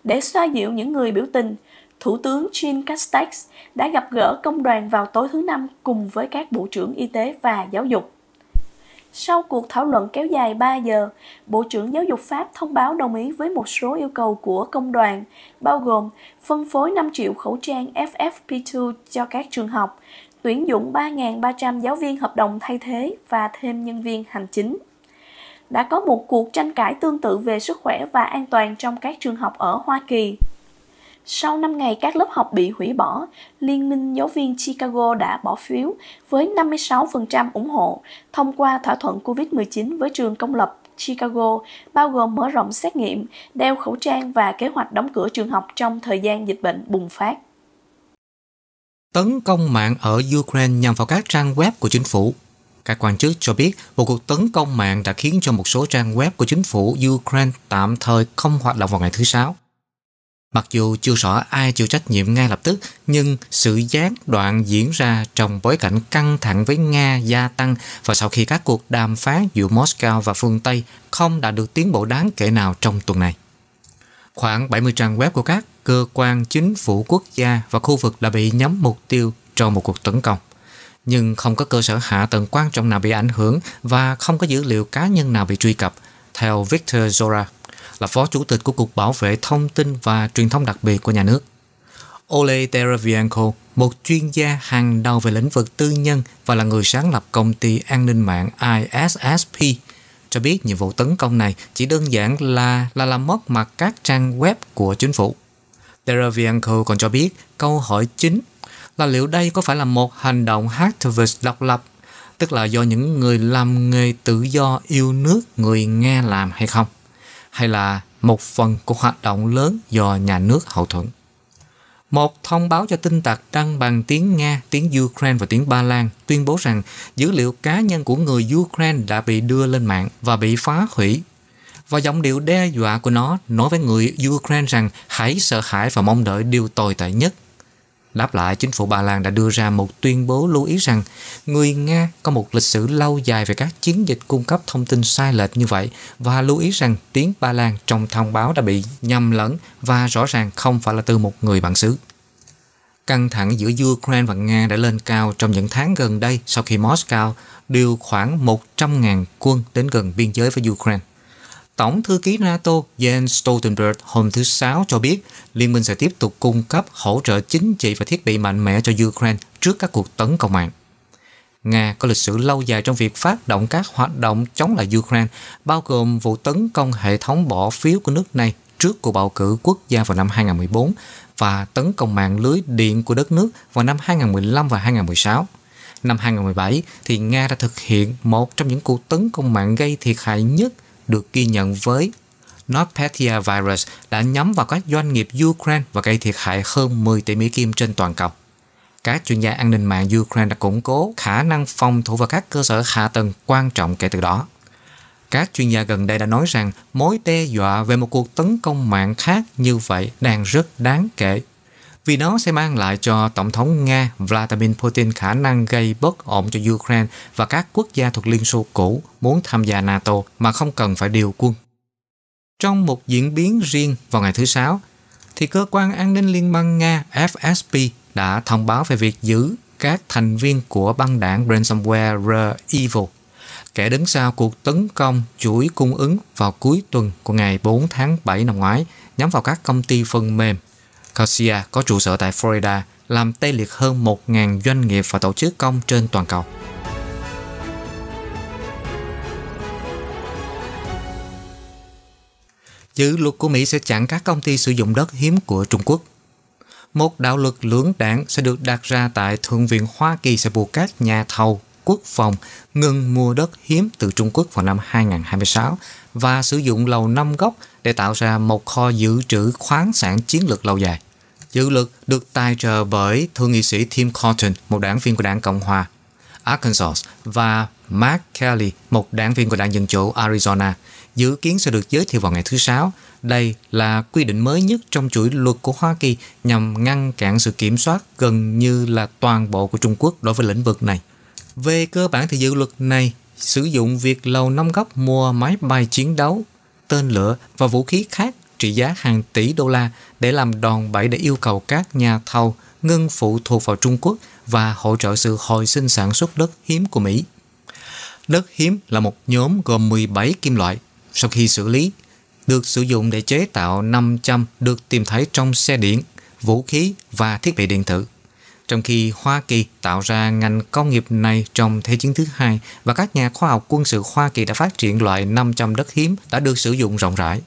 Để xoa dịu những người biểu tình, Thủ tướng Jean Castex đã gặp gỡ công đoàn vào tối thứ Năm cùng với các bộ trưởng y tế và giáo dục. Sau cuộc thảo luận kéo dài ba giờ, Bộ trưởng Giáo dục Pháp thông báo đồng ý với một số yêu cầu của công đoàn, bao gồm phân phối năm triệu khẩu trang F F P hai cho các trường học, tuyển dụng ba nghìn ba trăm giáo viên hợp đồng thay thế và thêm nhân viên hành chính. Đã có một cuộc tranh cãi tương tự về sức khỏe và an toàn trong các trường học ở Hoa Kỳ. Sau năm ngày các lớp học bị hủy bỏ, Liên minh giáo viên Chicago đã bỏ phiếu với năm mươi sáu phần trăm ủng hộ thông qua thỏa thuận Covid mười chín với trường công lập Chicago, bao gồm mở rộng xét nghiệm, đeo khẩu trang và kế hoạch đóng cửa trường học trong thời gian dịch bệnh bùng phát. Tấn công mạng ở Ukraine nhằm vào các trang web của chính phủ. Các quan chức cho biết một cuộc tấn công mạng đã khiến cho một số trang web của chính phủ Ukraine tạm thời không hoạt động vào ngày thứ Sáu. Mặc dù chưa rõ ai chịu trách nhiệm ngay lập tức, nhưng sự gián đoạn diễn ra trong bối cảnh căng thẳng với Nga gia tăng và sau khi các cuộc đàm phán giữa Moscow và phương Tây không đạt được tiến bộ đáng kể nào trong tuần này. Khoảng bảy mươi trang web của các cơ quan chính phủ quốc gia và khu vực đã bị nhắm mục tiêu trong một cuộc tấn công, nhưng không có cơ sở hạ tầng quan trọng nào bị ảnh hưởng và không có dữ liệu cá nhân nào bị truy cập, theo Victor Zora, là phó chủ tịch của Cục Bảo vệ Thông tin và Truyền thông đặc biệt của nhà nước. Oleg Derivenko, một chuyên gia hàng đầu về lĩnh vực tư nhân và là người sáng lập công ty an ninh mạng I S S P, cho biết nhiệm vụ tấn công này chỉ đơn giản là là làm mất mặt các trang web của chính phủ. Derivenko còn cho biết câu hỏi chính là liệu đây có phải là một hành động hacktivist độc lập, tức là do những người làm nghề tự do yêu nước người Nga làm hay không, hay là một phần của hoạt động lớn do nhà nước hậu thuẫn. Một thông báo cho tin tặc đăng bằng tiếng Nga, tiếng Ukraine và tiếng Ba Lan tuyên bố rằng dữ liệu cá nhân của người Ukraine đã bị đưa lên mạng và bị phá hủy. Và giọng điệu đe dọa của nó nói với người Ukraine rằng hãy sợ hãi và mong đợi điều tồi tệ nhất. Đáp lại, chính phủ Ba Lan đã đưa ra một tuyên bố lưu ý rằng người Nga có một lịch sử lâu dài về các chiến dịch cung cấp thông tin sai lệch như vậy và lưu ý rằng tiếng Ba Lan trong thông báo đã bị nhầm lẫn và rõ ràng không phải là từ một người bản xứ. Căng thẳng giữa Ukraine và Nga đã lên cao trong những tháng gần đây sau khi Moscow điều khoảng một trăm nghìn quân đến gần biên giới với Ukraine. Tổng thư ký NATO Jens Stoltenberg hôm thứ Sáu cho biết Liên minh sẽ tiếp tục cung cấp hỗ trợ chính trị và thiết bị mạnh mẽ cho Ukraine trước các cuộc tấn công mạng. Nga có lịch sử lâu dài trong việc phát động các hoạt động chống lại Ukraine, bao gồm vụ tấn công hệ thống bỏ phiếu của nước này trước cuộc bầu cử quốc gia vào năm hai nghìn không trăm mười bốn và tấn công mạng lưới điện của đất nước vào năm hai nghìn không trăm mười lăm và hai nghìn không trăm mười sáu. Năm hai nghìn không trăm mười bảy, thì Nga đã thực hiện một trong những cuộc tấn công mạng gây thiệt hại nhất được ghi nhận với NotPetya virus đã nhắm vào các doanh nghiệp Ukraine và gây thiệt hại hơn mười tỷ Mỹ Kim trên toàn cầu. Các chuyên gia an ninh mạng Ukraine đã củng cố khả năng phòng thủ vào các cơ sở hạ tầng quan trọng kể từ đó. Các chuyên gia gần đây đã nói rằng mối đe dọa về một cuộc tấn công mạng khác như vậy đang rất đáng kể, vì nó sẽ mang lại cho Tổng thống Nga Vladimir Putin khả năng gây bất ổn cho Ukraine và các quốc gia thuộc Liên Xô cũ muốn tham gia NATO mà không cần phải điều quân. Trong một diễn biến riêng vào ngày thứ Sáu, thì Cơ quan An ninh Liên bang Nga F S B đã thông báo về việc giữ các thành viên của băng đảng ransomware Evil, kẻ đứng sau cuộc tấn công chuỗi cung ứng vào cuối tuần của ngày bốn tháng bảy năm ngoái nhắm vào các công ty phần mềm Corsia có trụ sở tại Florida, làm tê liệt hơn một nghìn doanh nghiệp và tổ chức công trên toàn cầu. Dự luật của Mỹ sẽ chặn các công ty sử dụng đất hiếm của Trung Quốc. Một đạo luật lưỡng đảng sẽ được đặt ra tại Thượng viện Hoa Kỳ sẽ buộc các nhà thầu quốc phòng ngừng mua đất hiếm từ Trung Quốc vào năm hai nghìn không trăm hai mươi sáu và sử dụng lầu năm góc để tạo ra một kho dự trữ khoáng sản chiến lược lâu dài. Dự luật được tài trợ bởi Thượng nghị sĩ Tim Cotton, một đảng viên của đảng Cộng hòa Arkansas, và Mark Kelly, một đảng viên của đảng Dân chủ Arizona, dự kiến sẽ được giới thiệu vào ngày thứ Sáu. Đây là quy định mới nhất trong chuỗi luật của Hoa Kỳ nhằm ngăn cản sự kiểm soát gần như là toàn bộ của Trung Quốc đối với lĩnh vực này. Về cơ bản thì dự luật này sử dụng việc lầu năm góc mua máy bay chiến đấu, tên lửa và vũ khí khác trị giá hàng tỷ đô la để làm đòn bẩy để yêu cầu các nhà thầu ngưng phụ thuộc vào Trung Quốc và hỗ trợ sự hồi sinh sản xuất đất hiếm của Mỹ. Đất hiếm là một nhóm gồm mười bảy kim loại, sau khi xử lý, được sử dụng để chế tạo năm trăm được tìm thấy trong xe điện, vũ khí và thiết bị điện tử. Trong khi Hoa Kỳ tạo ra ngành công nghiệp này trong Thế chiến thứ hai và các nhà khoa học quân sự Hoa Kỳ đã phát triển loại năm trăm đất hiếm đã được sử dụng rộng rãi,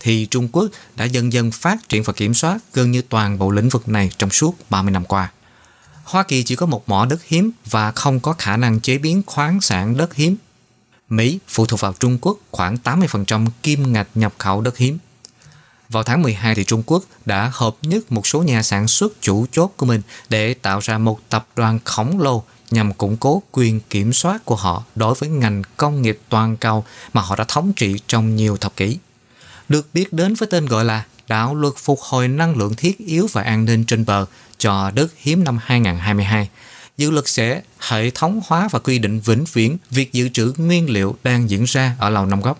thì Trung Quốc đã dần dần phát triển và kiểm soát gần như toàn bộ lĩnh vực này trong suốt ba mươi năm qua. Hoa Kỳ chỉ có một mỏ đất hiếm và không có khả năng chế biến khoáng sản đất hiếm. Mỹ phụ thuộc vào Trung Quốc khoảng tám mươi phần trăm kim ngạch nhập khẩu đất hiếm. Vào tháng mười hai, thì Trung Quốc đã hợp nhất một số nhà sản xuất chủ chốt của mình để tạo ra một tập đoàn khổng lồ nhằm củng cố quyền kiểm soát của họ đối với ngành công nghiệp toàn cầu mà họ đã thống trị trong nhiều thập kỷ. Được biết đến với tên gọi là Đạo luật phục hồi năng lượng thiết yếu và an ninh trên bờ cho đất hiếm năm hai nghìn không trăm hai mươi hai. Dự luật sẽ hệ thống hóa và quy định vĩnh viễn việc dự trữ nguyên liệu đang diễn ra ở Lầu Năm Góc.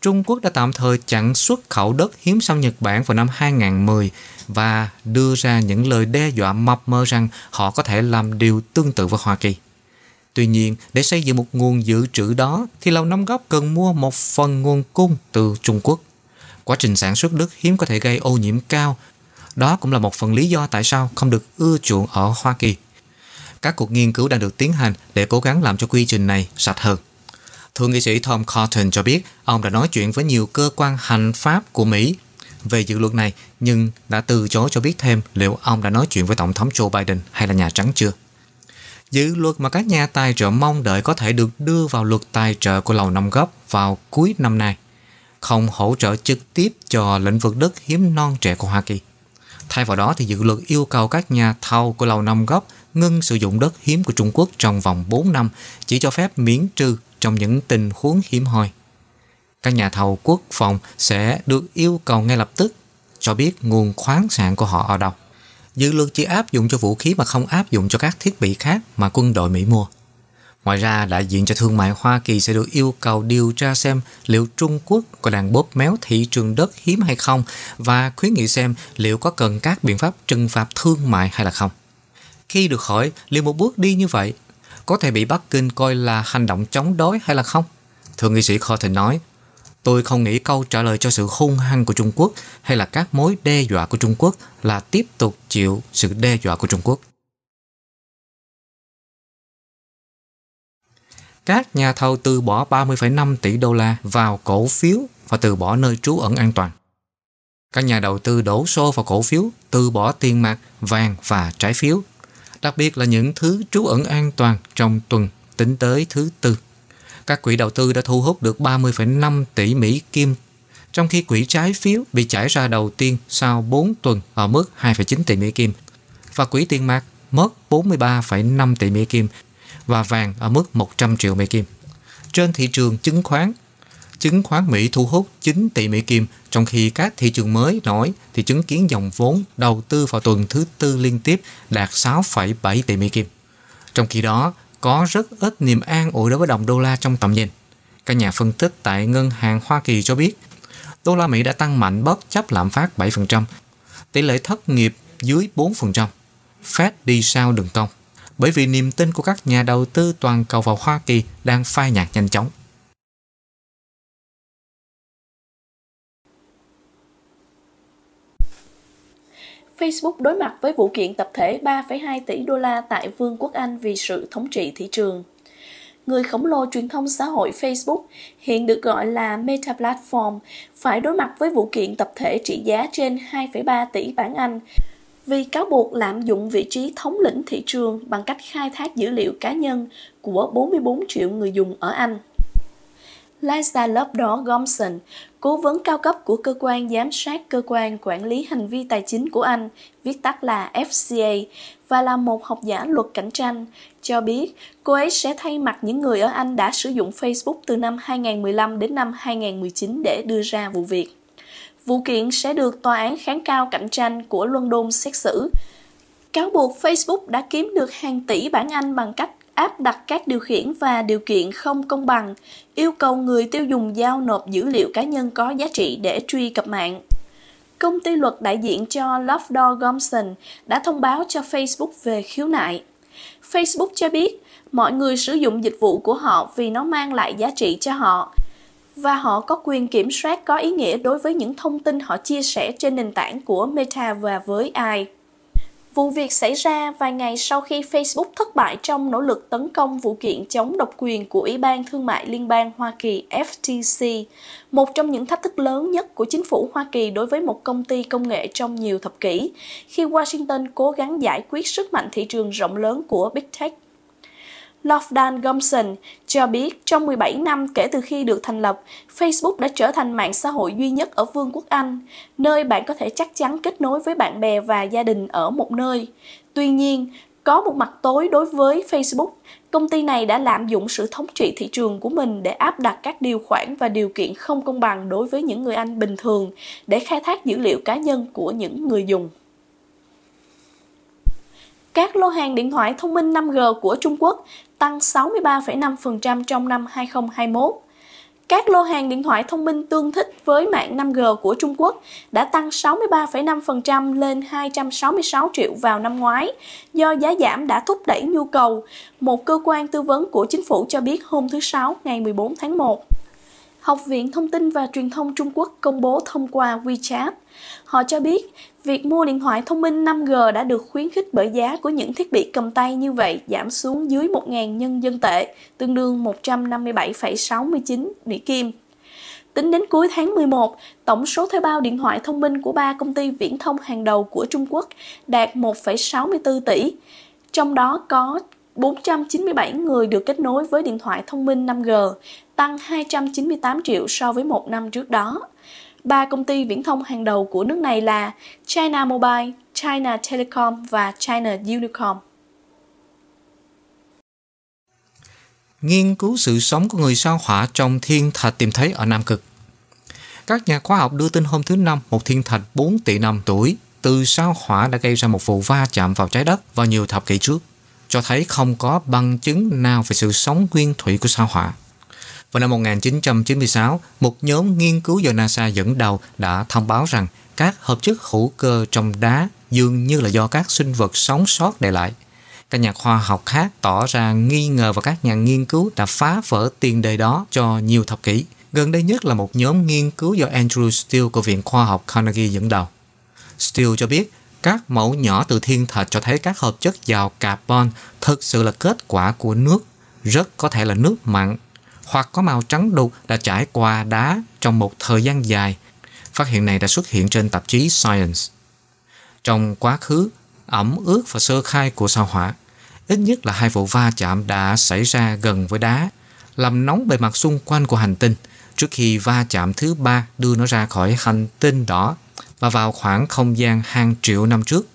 Trung Quốc đã tạm thời chặn xuất khẩu đất hiếm sang Nhật Bản vào năm hai nghìn không trăm mười và đưa ra những lời đe dọa mập mờ rằng họ có thể làm điều tương tự với Hoa Kỳ. Tuy nhiên, để xây dựng một nguồn dự trữ đó thì Lầu Năm Góc cần mua một phần nguồn cung từ Trung Quốc. Quá trình sản xuất đất hiếm có thể gây ô nhiễm cao. Đó cũng là một phần lý do tại sao không được ưa chuộng ở Hoa Kỳ. Các cuộc nghiên cứu đang được tiến hành để cố gắng làm cho quy trình này sạch hơn. Thượng nghị sĩ Tom Cotton cho biết ông đã nói chuyện với nhiều cơ quan hành pháp của Mỹ về dự luật này, nhưng đã từ chối cho biết thêm liệu ông đã nói chuyện với Tổng thống Joe Biden hay là Nhà Trắng chưa. Dự luật mà các nhà tài trợ mong đợi có thể được đưa vào luật tài trợ của Lầu Năm Góc vào cuối năm nay, không hỗ trợ trực tiếp cho lĩnh vực đất hiếm non trẻ của Hoa Kỳ. Thay vào đó, thì dự luật yêu cầu các nhà thầu của Lầu Năm Góc ngưng sử dụng đất hiếm của Trung Quốc trong vòng bốn năm, chỉ cho phép miễn trừ trong những tình huống hiếm hoi. Các nhà thầu quốc phòng sẽ được yêu cầu ngay lập tức cho biết nguồn khoáng sản của họ ở đâu. Dự luật chỉ áp dụng cho vũ khí mà không áp dụng cho các thiết bị khác mà quân đội Mỹ mua. Ngoài ra, đại diện cho thương mại Hoa Kỳ sẽ được yêu cầu điều tra xem liệu Trung Quốc có đang bóp méo thị trường đất hiếm hay không và khuyến nghị xem liệu có cần các biện pháp trừng phạt thương mại hay là không. Khi được hỏi liệu một bước đi như vậy có thể bị Bắc Kinh coi là hành động chống đối hay là không, Thượng nghị sĩ Cotton nói, tôi không nghĩ câu trả lời cho sự hung hăng của Trung Quốc hay là các mối đe dọa của Trung Quốc là tiếp tục chịu sự đe dọa của Trung Quốc. Các nhà thầu từ bỏ ba mươi phẩy năm tỷ đô la vào cổ phiếu và từ bỏ nơi trú ẩn an toàn. Các nhà đầu tư đổ xô vào cổ phiếu, từ bỏ tiền mặt, vàng và trái phiếu, đặc biệt là những thứ trú ẩn an toàn trong tuần tính tới thứ Tư. Các quỹ đầu tư đã thu hút được ba mươi phẩy năm tỷ Mỹ Kim, trong khi quỹ trái phiếu bị chảy ra đầu tiên sau bốn tuần ở mức hai phẩy chín tỷ Mỹ Kim, và quỹ tiền mặt mất bốn mươi ba phẩy năm tỷ Mỹ Kim, và vàng ở mức một trăm triệu Mỹ Kim. Trên thị trường chứng khoán, chứng khoán Mỹ thu hút chín tỷ Mỹ Kim, trong khi các thị trường mới nổi thì chứng kiến dòng vốn đầu tư vào tuần thứ tư liên tiếp đạt sáu phẩy bảy tỷ Mỹ Kim. Trong khi đó, có rất ít niềm an ủi đối với đồng đô la trong tầm nhìn. Các nhà phân tích tại Ngân hàng Hoa Kỳ cho biết, đô la Mỹ đã tăng mạnh bất chấp lạm phát bảy phần trăm, tỷ lệ thất nghiệp dưới bốn phần trăm, Fed đi sau đường cong, bởi vì niềm tin của các nhà đầu tư toàn cầu vào Hoa Kỳ đang phai nhạt nhanh chóng. Facebook đối mặt với vụ kiện tập thể ba phẩy hai tỷ đô la tại Vương quốc Anh vì sự thống trị thị trường. Người khổng lồ truyền thông xã hội Facebook, hiện được gọi là Meta Platform, phải đối mặt với vụ kiện tập thể trị giá trên hai phẩy ba tỷ bảng Anh, vì cáo buộc lạm dụng vị trí thống lĩnh thị trường bằng cách khai thác dữ liệu cá nhân của bốn mươi bốn triệu người dùng ở Anh. Liza Lovedor-Gomson, cố vấn cao cấp của cơ quan giám sát cơ quan quản lý hành vi tài chính của Anh, viết tắt là F C A, và là một học giả luật cạnh tranh, cho biết cô ấy sẽ thay mặt những người ở Anh đã sử dụng Facebook từ năm hai nghìn không trăm mười lăm đến năm hai nghìn không trăm mười chín để đưa ra vụ việc. Vụ kiện sẽ được Tòa án kháng cao cạnh tranh của London xét xử. Cáo buộc Facebook đã kiếm được hàng tỷ bảng Anh bằng cách áp đặt các điều khiển và điều kiện không công bằng, yêu cầu người tiêu dùng giao nộp dữ liệu cá nhân có giá trị để truy cập mạng. Công ty luật đại diện cho Lovedor-Gomson đã thông báo cho Facebook về khiếu nại. Facebook cho biết mọi người sử dụng dịch vụ của họ vì nó mang lại giá trị cho họ, và họ có quyền kiểm soát có ý nghĩa đối với những thông tin họ chia sẻ trên nền tảng của Meta và với ai. Vụ việc xảy ra vài ngày sau khi Facebook thất bại trong nỗ lực tấn công vụ kiện chống độc quyền của Ủy ban Thương mại Liên bang Hoa Kỳ F T C, một trong những thách thức lớn nhất của chính phủ Hoa Kỳ đối với một công ty công nghệ trong nhiều thập kỷ, khi Washington cố gắng giải quyết sức mạnh thị trường rộng lớn của Big Tech. Lovedan Gomson cho biết trong mười bảy năm kể từ khi được thành lập, Facebook đã trở thành mạng xã hội duy nhất ở Vương quốc Anh, nơi bạn có thể chắc chắn kết nối với bạn bè và gia đình ở một nơi. Tuy nhiên, có một mặt tối đối với Facebook, công ty này đã lạm dụng sự thống trị thị trường của mình để áp đặt các điều khoản và điều kiện không công bằng đối với những người Anh bình thường để khai thác dữ liệu cá nhân của những người dùng. Các lô hàng điện thoại thông minh năm G của Trung Quốc tăng sáu mươi ba phẩy năm phần trăm trong năm hai không hai mốt. Các lô hàng điện thoại thông minh tương thích với mạng năm G của Trung Quốc đã tăng sáu mươi ba phẩy năm phần trăm lên hai trăm sáu mươi sáu triệu vào năm ngoái, do giá giảm đã thúc đẩy nhu cầu, một cơ quan tư vấn của chính phủ cho biết hôm thứ Sáu ngày mười bốn tháng một. Học viện Thông tin và Truyền thông Trung Quốc công bố thông qua WeChat. Họ cho biết, việc mua điện thoại thông minh năm G đã được khuyến khích bởi giá của những thiết bị cầm tay như vậy giảm xuống dưới một nghìn nhân dân tệ, tương đương một trăm năm mươi bảy phẩy sáu chín Mỹ Kim. Tính đến cuối tháng mười một, tổng số thuê bao điện thoại thông minh của ba công ty viễn thông hàng đầu của Trung Quốc đạt một phẩy sáu mươi tư tỷ, trong đó có bốn trăm chín mươi bảy người được kết nối với điện thoại thông minh năm G, tăng hai trăm chín mươi tám triệu so với một năm trước đó. Ba công ty viễn thông hàng đầu của nước này là China Mobile, China Telecom và China Unicom. Nghiên cứu sự sống của người sao Hỏa trong thiên thạch tìm thấy ở Nam Cực. Các nhà khoa học đưa tin hôm thứ Năm một thiên thạch bốn tỷ năm tuổi từ sao Hỏa đã gây ra một vụ va chạm vào trái đất vào nhiều thập kỷ trước, cho thấy không có bằng chứng nào về sự sống nguyên thủy của sao Hỏa. Vào năm một nghìn chín trăm chín mươi sáu, một nhóm nghiên cứu do NASA dẫn đầu đã thông báo rằng các hợp chất hữu cơ trong đá dường như là do các sinh vật sống sót để lại. Các nhà khoa học khác tỏ ra nghi ngờ và các nhà nghiên cứu đã phá vỡ tiền đề đó cho nhiều thập kỷ. Gần đây nhất là một nhóm nghiên cứu do Andrew Steele của Viện Khoa học Carnegie dẫn đầu. Steele cho biết, các mẫu nhỏ từ thiên thạch cho thấy các hợp chất giàu carbon thực sự là kết quả của nước, rất có thể là nước mặn, hoặc có màu trắng đục đã trải qua đá trong một thời gian dài. Phát hiện này đã xuất hiện trên tạp chí Science. Trong quá khứ, ẩm ướt và sơ khai của sao Hỏa, ít nhất là hai vụ va chạm đã xảy ra gần với đá, làm nóng bề mặt xung quanh của hành tinh trước khi va chạm thứ ba đưa nó ra khỏi hành tinh đỏ và vào khoảng không gian hàng triệu năm trước.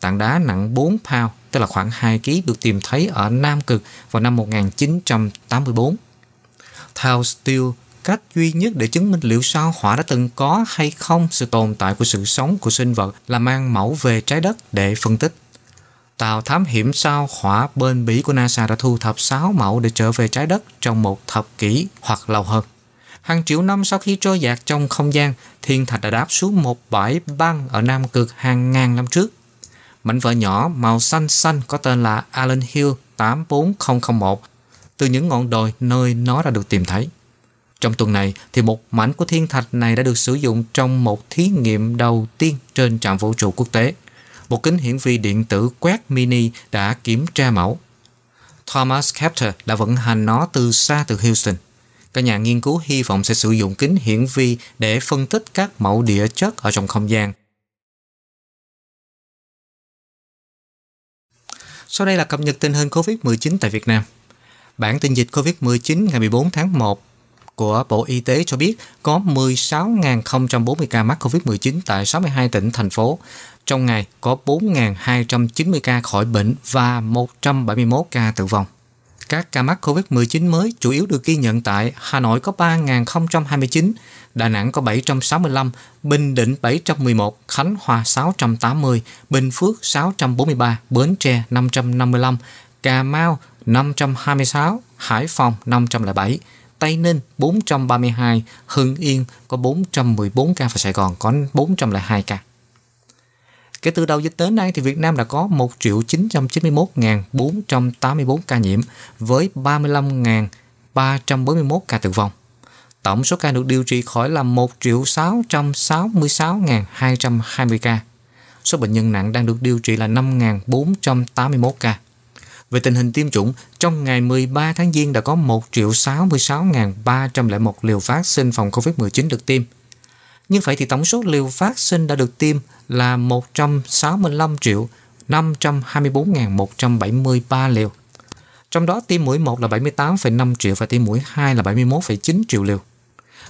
Tảng đá nặng bốn pound, tức là khoảng hai ký, được tìm thấy ở Nam Cực vào năm một nghìn chín trăm tám mươi tư. Theo Steele, cách duy nhất để chứng minh liệu sao Hỏa đã từng có hay không sự tồn tại của sự sống của sinh vật là mang mẫu về trái đất để phân tích. Tàu thám hiểm sao Hỏa bên Bỉ của NASA đã thu thập sáu mẫu để trở về trái đất trong một thập kỷ hoặc lâu hơn. Hàng triệu năm sau khi trôi dạt trong không gian, thiên thạch đã đáp xuống một bãi băng ở Nam Cực hàng ngàn năm trước. Mảnh vỡ nhỏ màu xanh xanh có tên là Allen Hill tám bốn không không một, từ những ngọn đồi nơi nó đã được tìm thấy. Trong tuần này, thì một mảnh của thiên thạch này đã được sử dụng trong một thí nghiệm đầu tiên trên trạm vũ trụ quốc tế. Một kính hiển vi điện tử quét mini đã kiểm tra mẫu. Thomas Kepler đã vận hành nó từ xa từ Houston. Các nhà nghiên cứu hy vọng sẽ sử dụng kính hiển vi để phân tích các mẫu địa chất ở trong không gian. Sau đây là cập nhật tình hình Covid mười chín tại Việt Nam. Bản tin dịch Covid mười chín ngày mười bốn tháng một của Bộ Y tế cho biết có mười sáu nghìn không trăm bốn mươi ca mắc Covid mười chín tại sáu mươi hai tỉnh, thành phố. Trong ngày có bốn nghìn hai trăm chín mươi ca khỏi bệnh và một trăm bảy mươi mốt ca tử vong. Các ca mắc Covid mười chín mới chủ yếu được ghi nhận tại Hà Nội có ba nghìn không trăm hai mươi chín, Đà Nẵng có bảy trăm sáu mươi lăm, Bình Định bảy trăm mười một, Khánh Hòa sáu trăm tám mươi, Bình Phước sáu trăm bốn mươi ba, Bến Tre năm trăm năm mươi lăm, Cà Mau năm trăm hai mươi sáu, Hải Phòng năm trăm lẻ bảy, Tây Ninh bốn trăm ba mươi hai, Hưng Yên có bốn trăm mười bốn ca và Sài Gòn có bốn trăm lẻ hai ca. Kể từ đầu dịch tới nay, thì Việt Nam đã có một triệu chín trăm chín mươi mốt nghìn bốn trăm tám mươi tư ca nhiễm với ba mươi lăm nghìn ba trăm bốn mươi mốt ca tử vong. Tổng số ca được điều trị khỏi là một triệu sáu trăm sáu mươi sáu nghìn hai trăm hai mươi ca. Số bệnh nhân nặng đang được điều trị là năm nghìn bốn trăm tám mươi mốt ca. Về tình hình tiêm chủng, trong ngày mười ba tháng Giêng đã có một triệu sáu mươi sáu nghìn ba trăm lẻ một liều vaccine phòng Covid mười chín được tiêm. Như vậy thì tổng số liều vaccine đã được tiêm là một trăm sáu mươi lăm triệu năm trăm hai mươi tư nghìn một trăm bảy mươi ba liều. Trong đó tiêm mũi một là bảy mươi tám phẩy năm triệu và tiêm mũi hai là bảy mươi mốt phẩy chín triệu liều.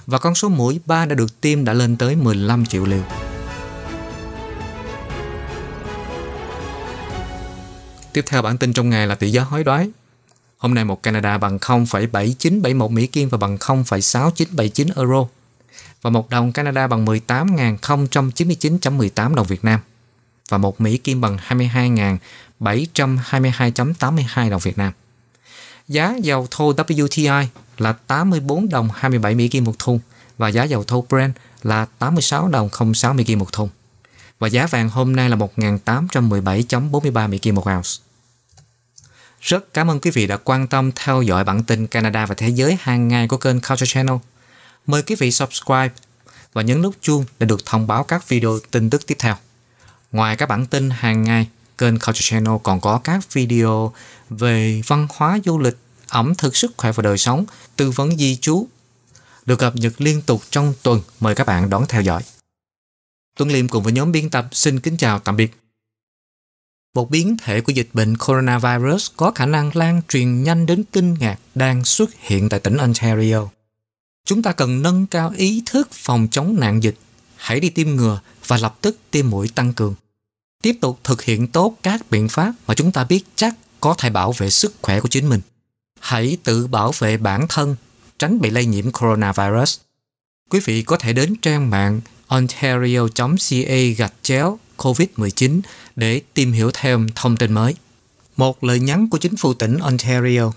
Và con số mũi ba đã được tiêm đã lên tới mười lăm triệu liều. Tiếp theo bản tin trong ngày là tỷ giá hối đoái. Hôm nay một Canada bằng không phẩy bảy chín bảy mốt Mỹ Kim và bằng không phẩy sáu chín bảy chín euro. Và một đồng Canada bằng mười tám nghìn không trăm chín mươi chín phẩy mười tám đồng Việt Nam. Và một Mỹ Kim bằng hai mươi hai nghìn bảy trăm hai mươi hai phẩy tám hai đồng Việt Nam. Giá dầu thô W T I là tám mươi tư đồng hai mươi bảy Mỹ Kim một thùng và giá dầu thô Brent là tám mươi sáu đồng không sáu Mỹ Kim một thùng. Và giá vàng hôm nay là một nghìn tám trăm mười bảy phẩy bốn mươi ba Mỹ Kim một ounce. Rất cảm ơn quý vị đã quan tâm theo dõi bản tin Canada và thế giới hàng ngày của kênh Culture Channel. Mời quý vị subscribe và nhấn nút chuông để được thông báo các video tin tức tiếp theo. Ngoài các bản tin hàng ngày, kênh Culture Channel còn có các video về văn hóa, du lịch, ẩm thực, sức khỏe và đời sống, tư vấn di trú được cập nhật liên tục trong tuần. Mời các bạn đón theo dõi. Tuấn Liêm cùng với nhóm biên tập xin kính chào tạm biệt. Một biến thể của dịch bệnh coronavirus có khả năng lan truyền nhanh đến kinh ngạc đang xuất hiện tại tỉnh Ontario. Chúng ta cần nâng cao ý thức phòng chống nạn dịch. Hãy đi tiêm ngừa và lập tức tiêm mũi tăng cường. Tiếp tục thực hiện tốt các biện pháp mà chúng ta biết chắc có thể bảo vệ sức khỏe của chính mình. Hãy tự bảo vệ bản thân, tránh bị lây nhiễm coronavirus. Quý vị có thể đến trang mạng ontario chấm ca gạch chéo covid mười chín để tìm hiểu thêm thông tin mới. Một lời nhắn của chính phủ tỉnh Ontario.